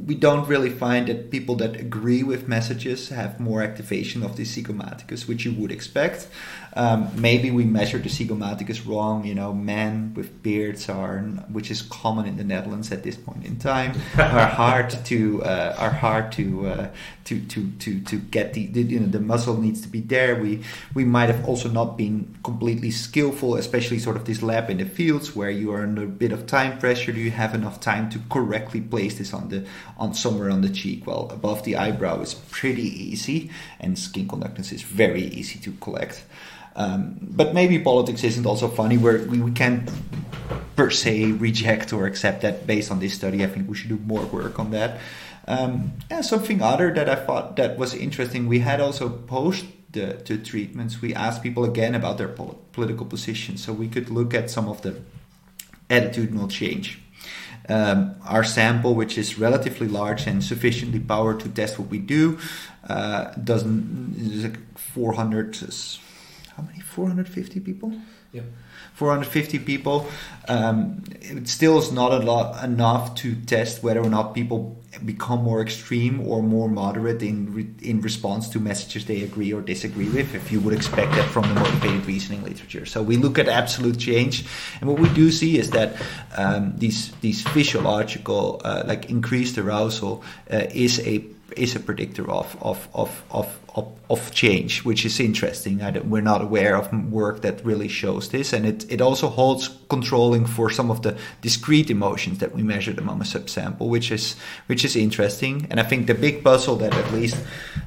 We don't really find that people that agree with messages have more activation of the zygomaticus, which you would expect. Um, maybe we measured the zygomaticus wrong. You know, men with beards are, which is common in the Netherlands at this point in time, are hard to uh, are hard to, uh, to to to to get the, the you know the muscle needs to be there. We we might have also not been completely skillful, especially sort of this lab in the fields where you are under a bit of time pressure. Do you have enough time to correctly place this on the on somewhere on the cheek? Well, above the eyebrow is pretty easy, and skin conductance is very easy to collect. Um, but maybe politics isn't also funny, where we, we can't per se reject or accept that based on this study. I think we should do more work on that. Um, and something other that I thought that was interesting, we had also post the, the treatments, we asked people again about their pol- political position, so we could look at some of the attitudinal change. Um, our sample, which is relatively large and sufficiently powered to test what we do, uh, doesn't is like four hundred. How many? four hundred fifty people. Yeah. four hundred fifty people. Um, it still is not a lot enough to test whether or not people become more extreme or more moderate in re- in response to messages they agree or disagree with, if you would expect that from the motivated reasoning literature. So we look at absolute change, and what we do see is that um, these these physiological uh, like increased arousal uh, is a is a predictor of of of of Of, of change, which is interesting. I we're not aware of work that really shows this, and it, it also holds controlling for some of the discrete emotions that we measured among a subsample, which is which is interesting. And I think the big puzzle that at least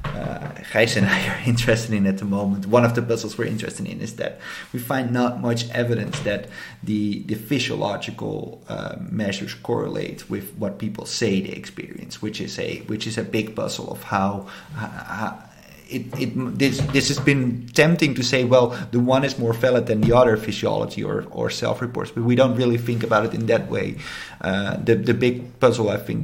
uh, Gijs and I are interested in at the moment, one of the puzzles we're interested in, is that we find not much evidence that the the physiological uh, measures correlate with what people say they experience, which is a which is a big puzzle of how. how It, it this this has been tempting to say, well, the one is more valid than the other, physiology or, or self-reports, but we don't really think about it in that way. Uh, the the big puzzle I think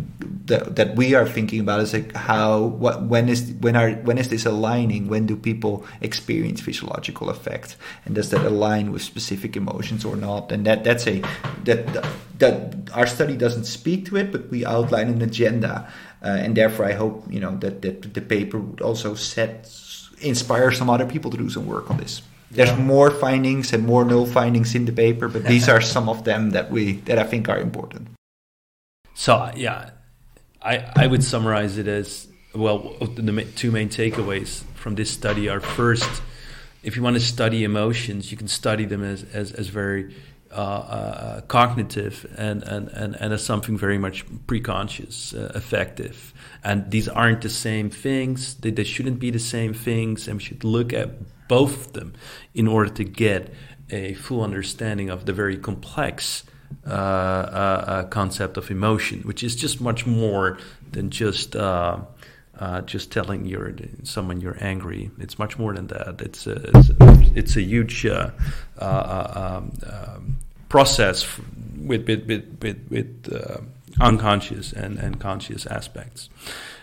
that, that we are thinking about is like how what when is when are when is this aligning? When do people experience physiological effect, and does that align with specific emotions or not? And that that's a that that our study doesn't speak to it, but we outline an agenda. Uh, and therefore, I hope you know that, that the paper would also set inspire some other people to do some work on this. Yeah. There's more findings and more null findings in the paper, but these are some of them that we that I think are important. So yeah, I I would summarize it as well. The two main takeaways from this study are: first, if you want to study emotions, you can study them as as, as very uh, uh, cognitive and, and, and, and as something very much preconscious, uh, affective. And these aren't the same things. They, they shouldn't be the same things. And we should look at both of them in order to get a full understanding of the very complex uh, uh, uh, concept of emotion, which is just much more than just... Uh, Uh, just telling your someone you're angry. It's much more than that. It's a, it's a, it's a huge uh, uh, um, um, process f- with with with, with uh, unconscious and, and conscious aspects.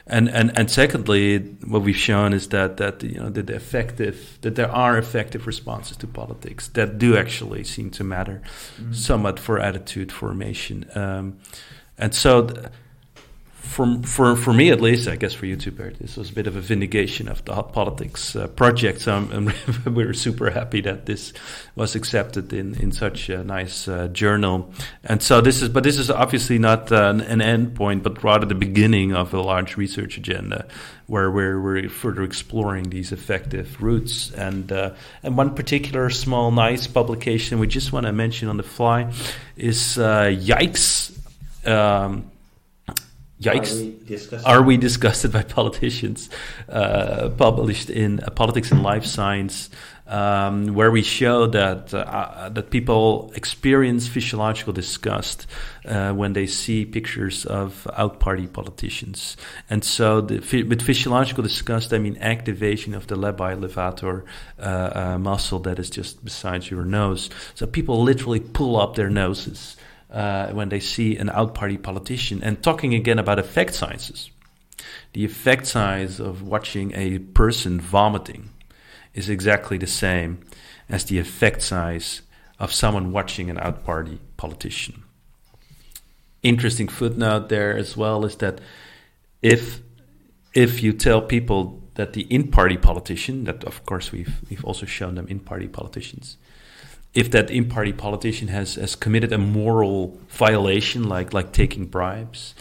And, and and secondly, what we've shown is that that you know that the effective that there are effective responses to politics that do actually seem to matter mm. somewhat for attitude formation. Um, and so. Th- For, for for me at least, I guess for you too, Bert, this was a bit of a vindication of the hot politics uh, project. So I'm, I'm, we're super happy that this was accepted in, in such a nice uh, journal. And so this is, but this is obviously not uh, an, an end point, but rather the beginning of a large research agenda where we're, we're further exploring these effective routes. And uh, and one particular small nice publication we just want to mention on the fly is uh, Yikes. Um, Yikes! Are we disgusted by politicians? Uh, published in uh, Politics and Life Sciences, um, where we show that uh, that people experience physiological disgust uh, when they see pictures of out-party politicians, and so the, with physiological disgust, I mean activation of the lebi levator uh, uh, muscle that is just beside your nose. So people literally pull up their noses. Uh, when they see an out-party politician. And talking again about effect sizes, the effect size of watching a person vomiting is exactly the same as the effect size of someone watching an out-party politician. Interesting footnote there as well is that if if you tell people that the in-party politician, that of course we've we've also shown them in-party politicians, if that in-party politician has, has committed a moral violation, like like taking bribes,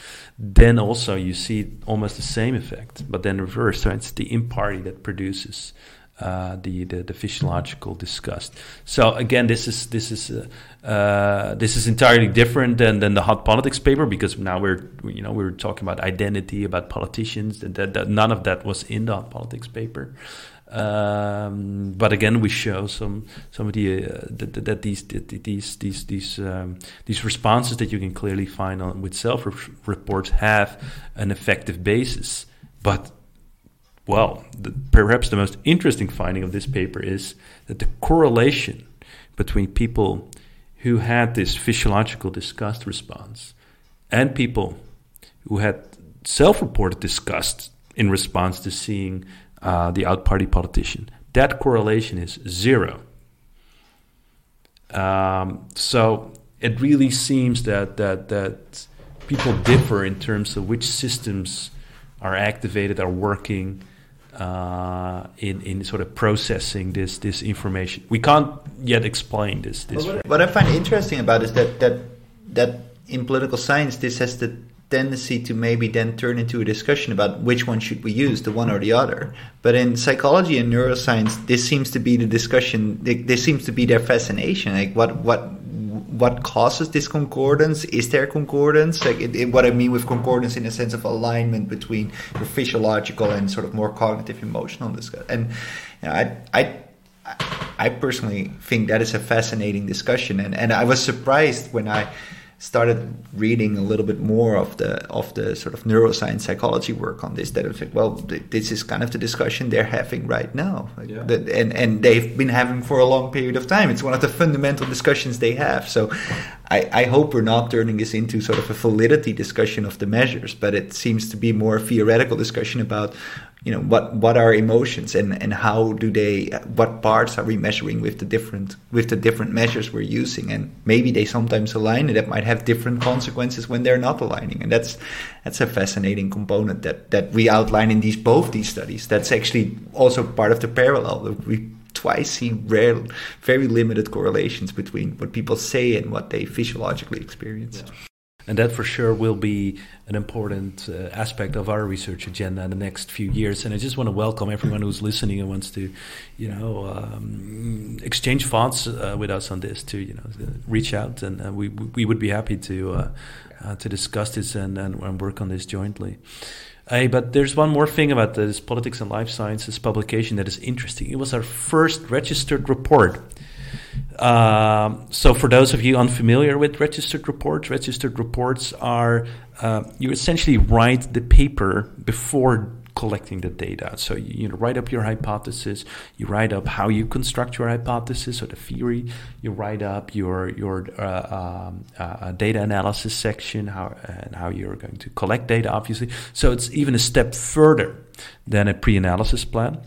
then also you see almost the same effect, but then reverse. So it's the in-party that produces uh, the, the the physiological disgust. So again, this is this is uh, uh, this is entirely different than, than the hot politics paper, because now we're you know we're talking about identity, about politicians, and that, that none of that was in the hot politics paper. Um, but again, we show some some of the uh, that, that these these these these um, these responses that you can clearly find on with self-reports have an effective basis. But well, the, perhaps the most interesting finding of this paper is that the correlation between people who had this physiological disgust response and people who had self-reported disgust in response to seeing Uh, the out-party politician, that correlation is zero. Um, so it really seems that that that people differ in terms of which systems are activated, are working uh, in in sort of processing this this information. We can't yet explain this. this what, what I find interesting about is that that that in political science, this has the tendency to maybe then turn into a discussion about which one should we use, the one or the other. But in psychology and neuroscience, this seems to be the discussion. This seems to be their fascination. Like what what what causes this concordance? Is there concordance? Like it, it, what I mean with concordance in a sense of alignment between the physiological and sort of more cognitive emotional discussion. And you know, I I. I personally think that is a fascinating discussion. And and I was surprised when I started reading a little bit more of the of the sort of neuroscience psychology work on this, that I was like, well, th- this is kind of the discussion they're having right now. Like, yeah. that, and, and they've been having for a long period of time. It's one of the fundamental discussions they have. So I, I hope we're not turning this into sort of a validity discussion of the measures, but it seems to be more a theoretical discussion about, you know, what, what are emotions and, and how do they, what parts are we measuring with the different with the different measures we're using, and maybe they sometimes align and that might have different consequences when they're not aligning, and that's that's a fascinating component that, that we outline in these both these studies. That's actually also part of the parallel that we twice see rare, very limited correlations between what people say and what they physiologically experience. Yeah. And that for sure will be an important uh, aspect of our research agenda in the next few years. And I just want to welcome everyone who's listening and wants to, you know, um, exchange thoughts uh, with us on this to, you know, reach out. And uh, we we would be happy to uh, uh, to discuss this and, and, and work on this jointly. Uh, but there's one more thing about this Politics and Life Sciences publication that is interesting. It was our first registered report. Um, so for those of you unfamiliar with registered reports, registered reports are, uh, you essentially write the paper before collecting the data. So you, you know, write up your hypothesis, you write up how you construct your hypothesis or the theory, you write up your your uh, um, uh, data analysis section, how and how you're going to collect data, obviously. So it's even a step further than a pre-analysis plan.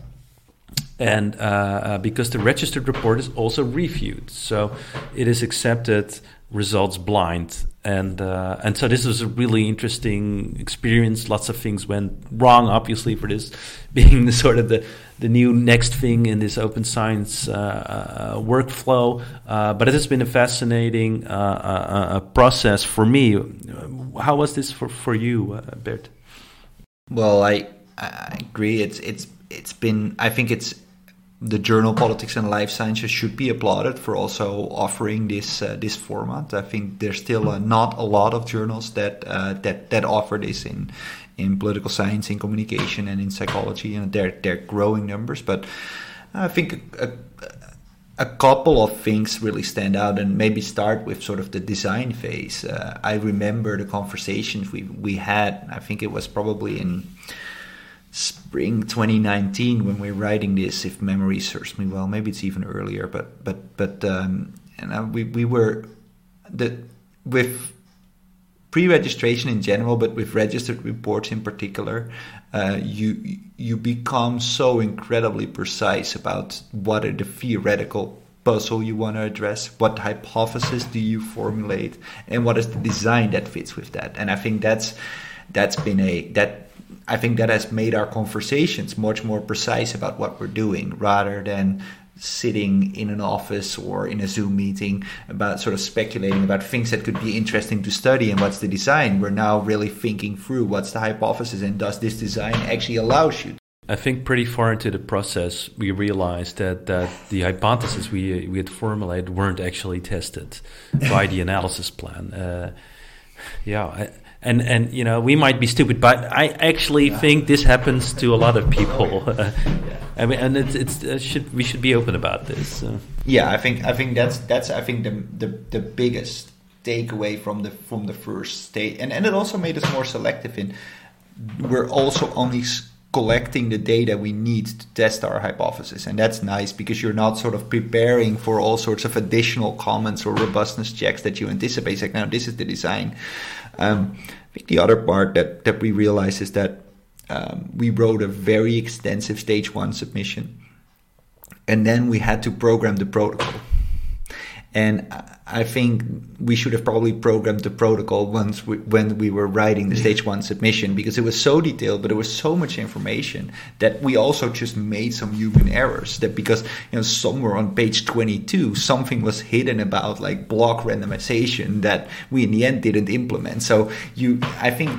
And uh, because the registered report is also reviewed, so it is accepted results blind, and uh, and so this was a really interesting experience. Lots of things went wrong, obviously, for this being the sort of the, the new next thing in this open science uh, uh, workflow. Uh, but it has been a fascinating uh, uh, uh, process for me. How was this for for you, uh, Bert? Well, I I agree. It's it's it's been. I think it's. The journal Politics and Life Sciences should be applauded for also offering this uh, this format. I think there's still uh, not a lot of journals that uh, that that offer this in in political science, in communication, and in psychology. And they're they're growing numbers, but I think a, a couple of things really stand out. And maybe start with sort of the design phase. Uh, I remember the conversations we we had. I think it was probably in spring twenty nineteen when we're writing this, if memory serves me well, maybe it's even earlier, but but but um and I, we we were the with pre-registration in general, but with registered reports in particular, uh you you become so incredibly precise about what are the theoretical puzzle you want to address, what hypothesis do you formulate, and what is the design that fits with that. And I think that's that's been a that I think that has made our conversations much more precise about what we're doing, rather than sitting in an office or in a Zoom meeting about sort of speculating about things that could be interesting to study and what's the design. We're now really thinking through what's the hypothesis and does this design actually allow you. I think pretty far into the process, we realized that, that the hypotheses we, we had formulated weren't actually tested by the analysis plan. Uh, yeah, I, And, and you know, we might be stupid, but I actually yeah. think this happens to a lot of people. yeah. I mean, and it's, it's it should we should be open about this. So. Yeah, I think I think that's that's I think the the, the biggest takeaway from the from the first stage, and and it also made us more selective in. We're also only collecting the data we need to test our hypothesis, and that's nice because you're not sort of preparing for all sorts of additional comments or robustness checks that you anticipate. It's like, no, this is the design. Um, I think the other part that, that we realized is that um, we wrote a very extensive stage one submission, and then we had to program the protocol. And I think we should have probably programmed the protocol once we, when we were writing the stage one submission, because it was so detailed, but it was so much information that we also just made some human errors. That because, you know, somewhere on page twenty-two, something was hidden about like block randomization that we in the end didn't implement. So you, I think.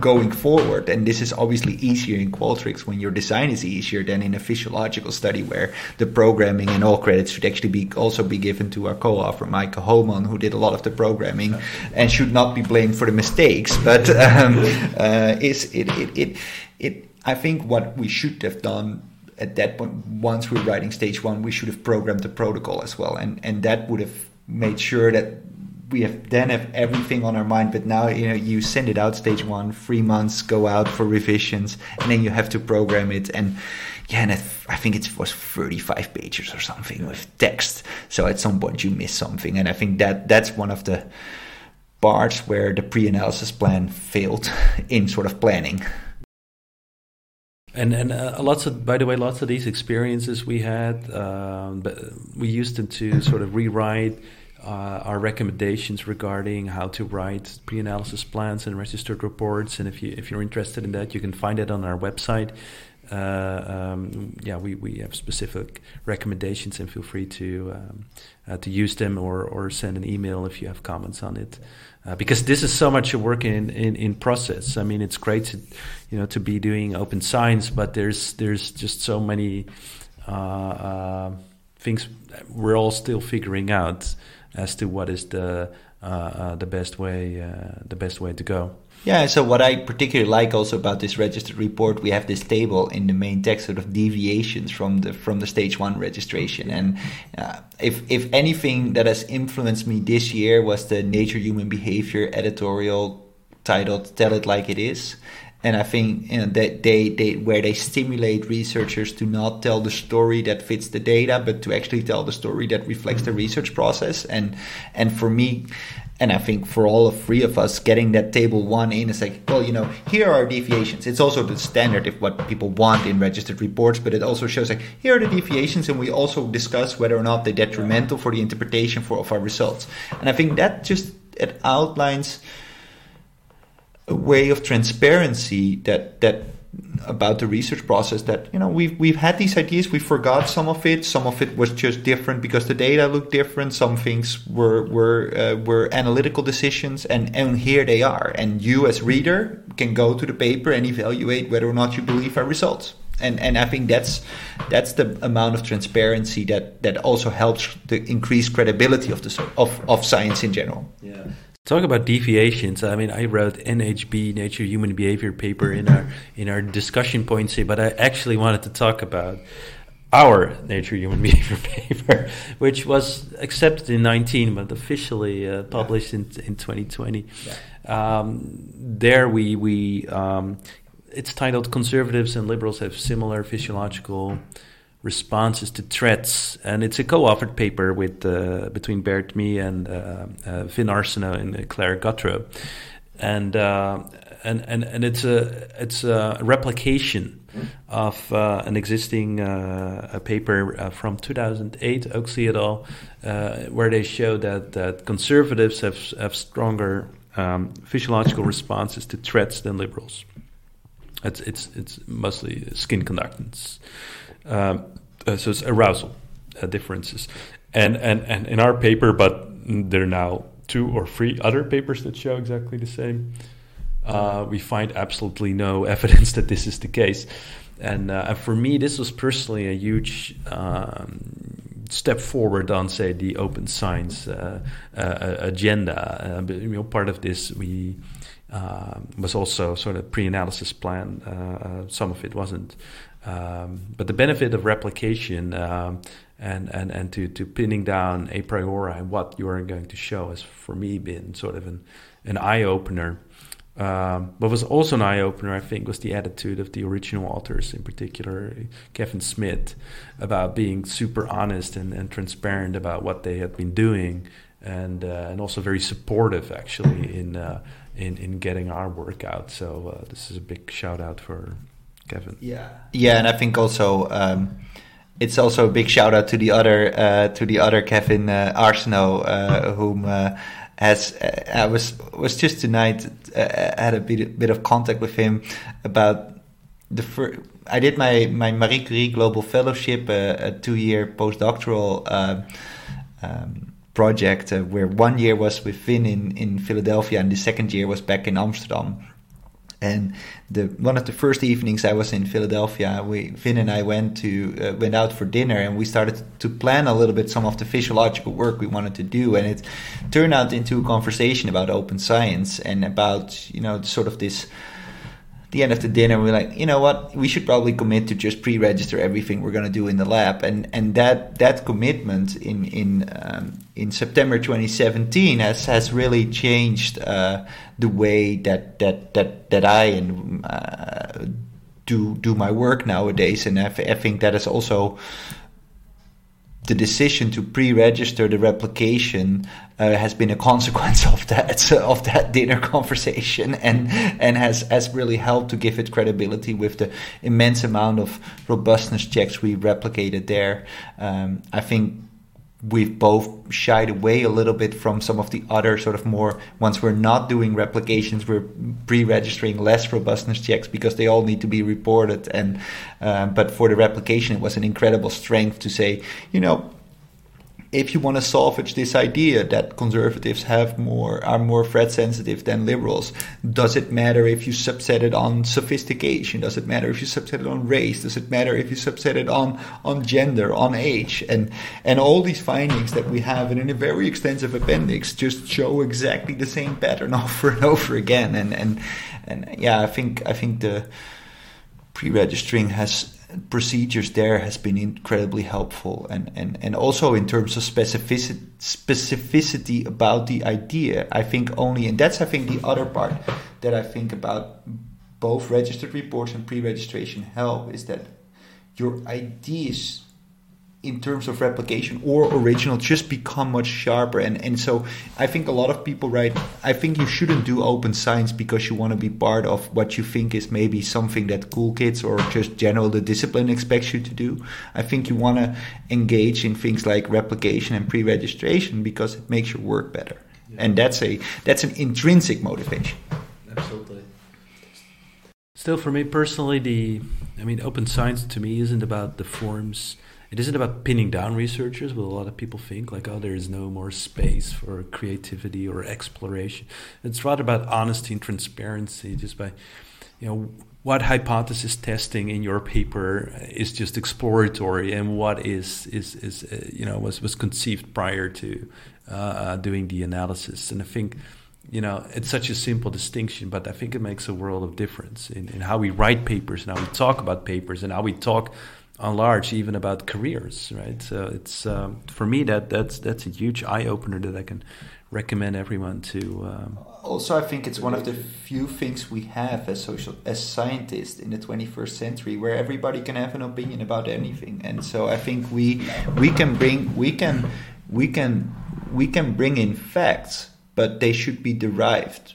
Going forward, and this is obviously easier in Qualtrics when your design is easier than in a physiological study where the programming and all credits should actually be also be given to our co-author Michael Homan, who did a lot of the programming and should not be blamed for the mistakes. But um, uh, is it, it it it I think what we should have done at that point, once we're writing stage one, we should have programmed the protocol as well, and and that would have made sure that. We have then have everything on our mind, but now you know you send it out stage one, three months go out for revisions, and then you have to program it. And yeah, and I, th- I think it was thirty-five pages or something with text. So at some point you miss something, and I think that that's one of the parts where the pre-analysis plan failed in sort of planning. And and uh, lots of, by the way, lots of these experiences we had, um, but we used them to sort of rewrite. Uh, our recommendations regarding how to write pre-analysis plans and registered reports, and if you if you're interested in that, you can find it on our website, Uh, um, yeah, we, we have specific recommendations, and feel free to um, uh, to use them or, or send an email if you have comments on it. Uh, because this is so much a work in, in, in process. I mean, it's great to, you know, to be doing open science, but there's there's just so many uh, uh, things we're all still figuring out as to what is the uh, uh, the best way uh, the best way to go. Yeah, so what I particularly like also about this registered report, we have this table in the main text, sort of deviations from the from the stage one registration. And uh, if if anything that has influenced me this year was the Nature Human Behaviour editorial titled "Tell It Like It Is," and I think, you know, that they, they where they stimulate researchers to not tell the story that fits the data, but to actually tell the story that reflects the research process. And and for me. And I think for all of three of us, getting that table one in is like, well, you know, here are deviations. It's also the standard of what people want in registered reports, but it also shows like, here are the deviations, and we also discuss whether or not they're detrimental for the interpretation for, of our results. And I think that just, it outlines a way of transparency that that about the research process, that, you know, we've we've had these ideas, we forgot some of it, some of it was just different because the data looked different, some things were were uh, were analytical decisions, and and here they are, and you as reader can go to the paper and evaluate whether or not you believe our results. And and I think that's that's the amount of transparency that that also helps to increase credibility of the of of science in general. Yeah. Talk about deviations. I mean, I wrote N H B, Nature Human Behavior, paper in our in our discussion points here, but I actually wanted to talk about our Nature Human Behavior paper, which was accepted in nineteen, but officially uh, published in in twenty twenty. Yeah. Um, there we we um, it's titled "Conservatives and Liberals Have Similar Physiological Responses to Threats," and it's a co-authored paper with uh, between Bert, me, and uh, uh, Finn Arsenault and uh, Claire Guttro, and uh, and and and it's a it's a replication of uh, an existing uh, a paper uh, from two thousand eight, Oaksley et al, uh, where they show that that conservatives have have stronger um, physiological responses to threats than liberals. It's it's it's mostly skin conductance. Um, so it's arousal uh, differences, and, and and in our paper, but there are now two or three other papers that show exactly the same. Uh, we find absolutely no evidence that this is the case, and uh, for me, this was personally a huge um, step forward on, say, the open science uh, uh, agenda. Uh, but, you know, part of this we. Uh, was also sort of pre-analysis plan. Uh, uh, some of it wasn't, um, but the benefit of replication um, and and and to, to pinning down a priori what you are going to show has for me been sort of an an eye opener. Um, what was also an eye opener, I think, was the attitude of the original authors, in particular Kevin Smith, about being super honest and, and transparent about what they had been doing, and uh, and also very supportive actually in. Uh, In, in getting our work out. So uh, this is a big shout out for Kevin. Yeah, yeah, and I think also um, it's also a big shout out to the other uh, to the other Kevin uh, Arsenault, uh, whom uh, has uh, I was was just tonight uh, had a bit bit of contact with him about the first. I did my my Marie Curie Global Fellowship, uh, a two year postdoctoral. Uh, um, project uh, where one year was with Finn in, in Philadelphia and the second year was back in Amsterdam. And the one of the first evenings I was in Philadelphia, we Finn and I went to uh, went out for dinner, and we started to plan a little bit some of the physiological work we wanted to do, and it turned out into a conversation about open science and about, you know, sort of this. The end of the dinner, we're like, you know what, we should probably commit to just pre-register everything we're going to do in the lab, and and that that commitment in in um, in September twenty seventeen has has really changed uh, the way that that that that I and uh, do do my work nowadays, and I, I think that is also. The decision to pre-register the replication uh, has been a consequence of that of that dinner conversation, and and has, has really helped to give it credibility with the immense amount of robustness checks we replicated there. Um, I think we've both shied away a little bit from some of the other sort of more, once we're not doing replications, we're pre-registering less robustness checks because they all need to be reported. And uh, but for the replication, it was an incredible strength to say, you know, if you want to salvage this idea that conservatives have more are more threat sensitive than liberals, does it matter if you subset it on sophistication? Does it matter if you subset it on race? Does it matter if you subset it on, on gender, on age? And and all these findings that we have and in a very extensive appendix just show exactly the same pattern over and over again. And and, and yeah, I think I think the pre-registering has procedures there has been incredibly helpful, and, and, and also in terms of specificity, specificity about the idea. I think only, and that's I think the other part that I think about both registered reports and pre-registration help, is that your ideas in terms of replication or original just become much sharper. And, and so I think a lot of people write, I think you shouldn't do open science because you want to be part of what you think is maybe something that cool kids or just general the discipline expects you to do. I think you want to engage in things like replication and pre-registration because it makes your work better. Yeah. And that's a that's an intrinsic motivation. Absolutely. Still, for me personally, the I mean, open science to me isn't about the forms. It isn't about pinning down researchers, but a lot of people think, like, oh, there is no more space for creativity or exploration. It's rather about honesty and transparency, just by, you know, what hypothesis testing in your paper is just exploratory, and what is, is, is uh, you know, was, was conceived prior to uh, doing the analysis. And I think, you know, it's such a simple distinction, but I think it makes a world of difference in, in how we write papers and how we talk about papers and how we talk on large, even about careers, right? So it's um, for me that that's that's a huge eye opener that I can recommend everyone to. Um, also, I think it's one of the few things we have as social as scientists in the twenty-first century, where everybody can have an opinion about anything, and so I think we we can bring we can we can we can bring in facts, but they should be derived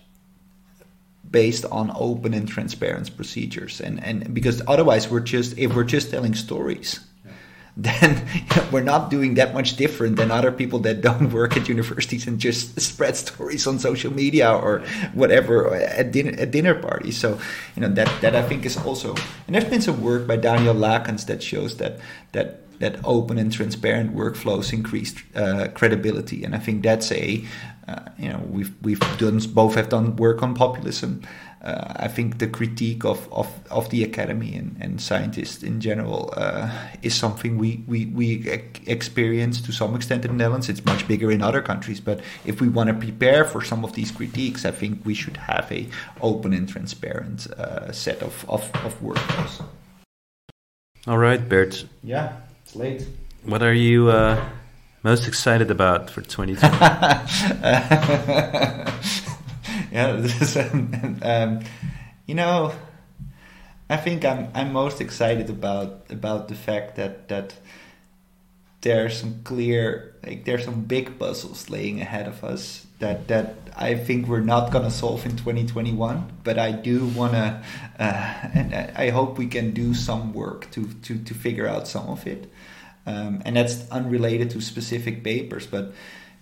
based on open and transparent procedures, and, and because otherwise we're just if we're just telling stories, yeah. then we're not doing that much different than other people that don't work at universities and just spread stories on social media or whatever or at dinner at dinner parties. So you know that that I think is also, and there's been some work by Daniel Lakens that shows that that that open and transparent workflows increased uh, credibility, and I think that's a uh, you know we've we've done both have done work on populism. Uh, I think the critique of, of, of the academy and, and scientists in general uh, is something we we we experience to some extent in the Netherlands. It's much bigger in other countries, but if we want to prepare for some of these critiques, I think we should have a open and transparent uh, set of of, of workflows. All right, Bert. Yeah. Late. What are you uh, most excited about for twenty twenty? uh, yeah, this is, um, um, you know, I think I'm I'm most excited about about the fact that that there's some clear, like there's some big puzzles laying ahead of us that that I think we're not gonna solve in twenty twenty-one. But I do wanna, uh, and I hope we can do some work to to to figure out some of it. Um, and that's unrelated to specific papers, but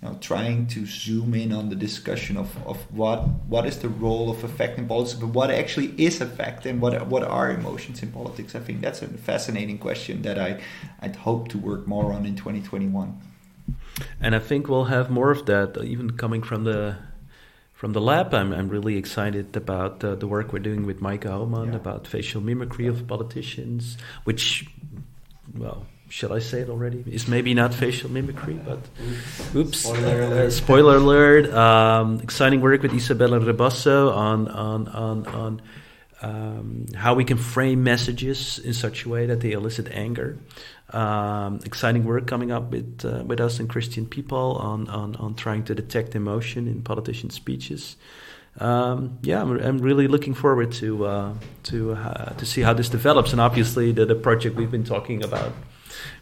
you know, trying to zoom in on the discussion of, of what what is the role of affect in politics, but what actually is affect, and what what are emotions in politics. I think that's a fascinating question that I I'd hope to work more on in twenty twenty-one. And I think we'll have more of that, even coming from the from the lab. I'm I'm really excited about uh, the work we're doing with Micah Homan, yeah. about facial mimicry yeah. of politicians, which, well. Shall I say it already? It's maybe not facial mimicry, but oops. Spoiler alert. Uh, spoiler alert. Um, exciting work with Isabella Rebasso on on on, on um, how we can frame messages in such a way that they elicit anger. Um, exciting work coming up with uh, with us and Christian People on, on, on trying to detect emotion in politician speeches. Um, yeah, I'm, I'm really looking forward to uh, to uh, to see how this develops, and obviously the, the project we've been talking about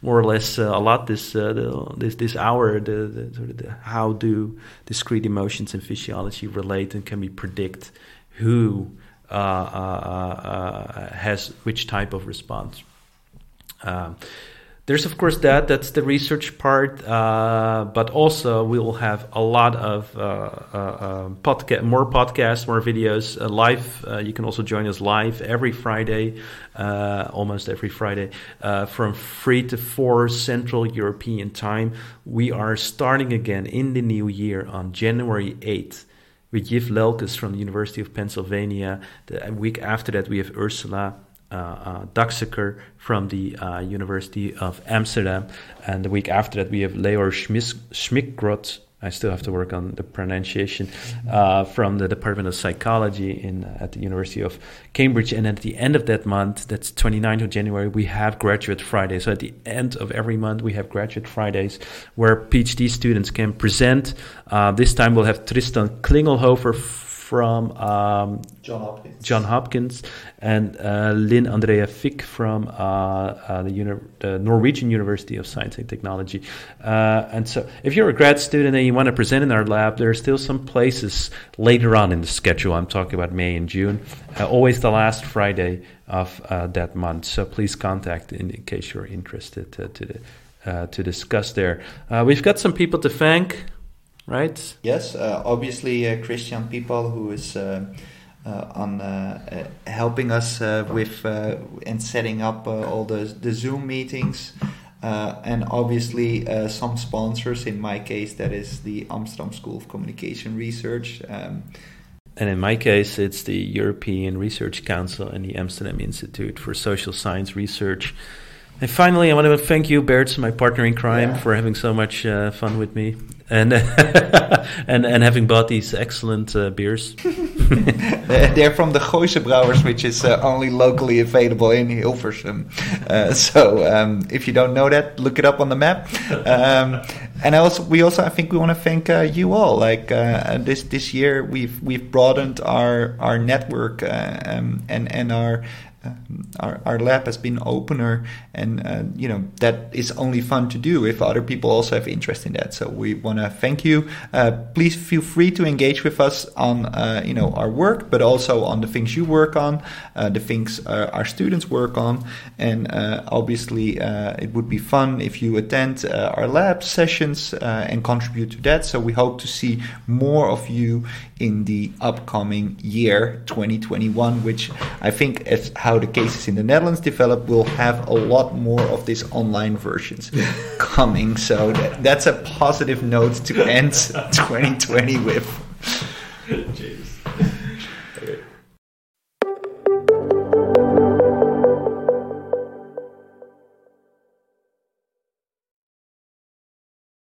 more or less uh, a lot this uh, the, this this hour, the, the sort of the, how do discrete emotions and physiology relate, and can we predict who uh, uh, uh, has which type of response? Um, There's, of course, that. That's the research part. Uh, but also, we will have a lot of uh, uh, podca- more podcasts, more videos uh, live. Uh, you can also join us live every Friday, uh, almost every Friday, uh, from three to four Central European time. We are starting again in the new year on January eighth. With Yiv Lelkes from the University of Pennsylvania. The week after that, we have Ursula uh, uh, Daxaker from the uh, University of Amsterdam. And the week after that, we have Leor Schmickgrot. I still have to work on the pronunciation, uh, from the Department of Psychology in at the University of Cambridge. And at the end of that month, that's twenty-ninth of January, we have Graduate Friday. So at the end of every month, we have Graduate Fridays where PhD students can present. Uh, this time we'll have Tristan Klingelhofer from um, John Hopkins. John Hopkins and uh, Lynn Andrea Fick from uh, uh, the, uni- the Norwegian University of Science and Technology. Uh, and so if you're a grad student and you want to present in our lab, there are still some places later on in the schedule. I'm talking about May and June, uh, always the last Friday of uh, that month. So please contact in, in case you're interested to, to, the, uh, to discuss there. Uh, we've got some people to thank. Right. Yes, uh, obviously uh, Christian People, who is uh, uh, on uh, uh, helping us uh, with uh, and setting up uh, all the the Zoom meetings, uh, and obviously uh, some sponsors. In my case, that is the Amsterdam School of Communication Research, um, and in my case, it's the European Research Council and the Amsterdam Institute for Social Science Research. And finally, I want to thank you, Bert, my partner in crime, yeah. for having so much uh, fun with me and and and having bought these excellent uh, beers. They're from the Gooise Brouwers, which is uh, only locally available in Hilversum. Uh, so um, if you don't know that, look it up on the map. Um, and also, we also, I think, we want to thank uh, you all. Like uh, this this year, we've we've broadened our our network uh, um, and and our. Our, our lab has been opener, and uh, you know that is only fun to do if other people also have interest in that. So we want to thank you. Uh, please feel free to engage with us on uh, you know our work, but also on the things you work on, uh, the things uh, our students work on, and uh, obviously uh, it would be fun if you attend uh, our lab sessions uh, and contribute to that. So we hope to see more of you in the upcoming year twenty twenty-one, which I think is how the cases in the Netherlands develop. We'll have a lot more of these online versions coming, so that, that's a positive note to end twenty twenty with. Jeez.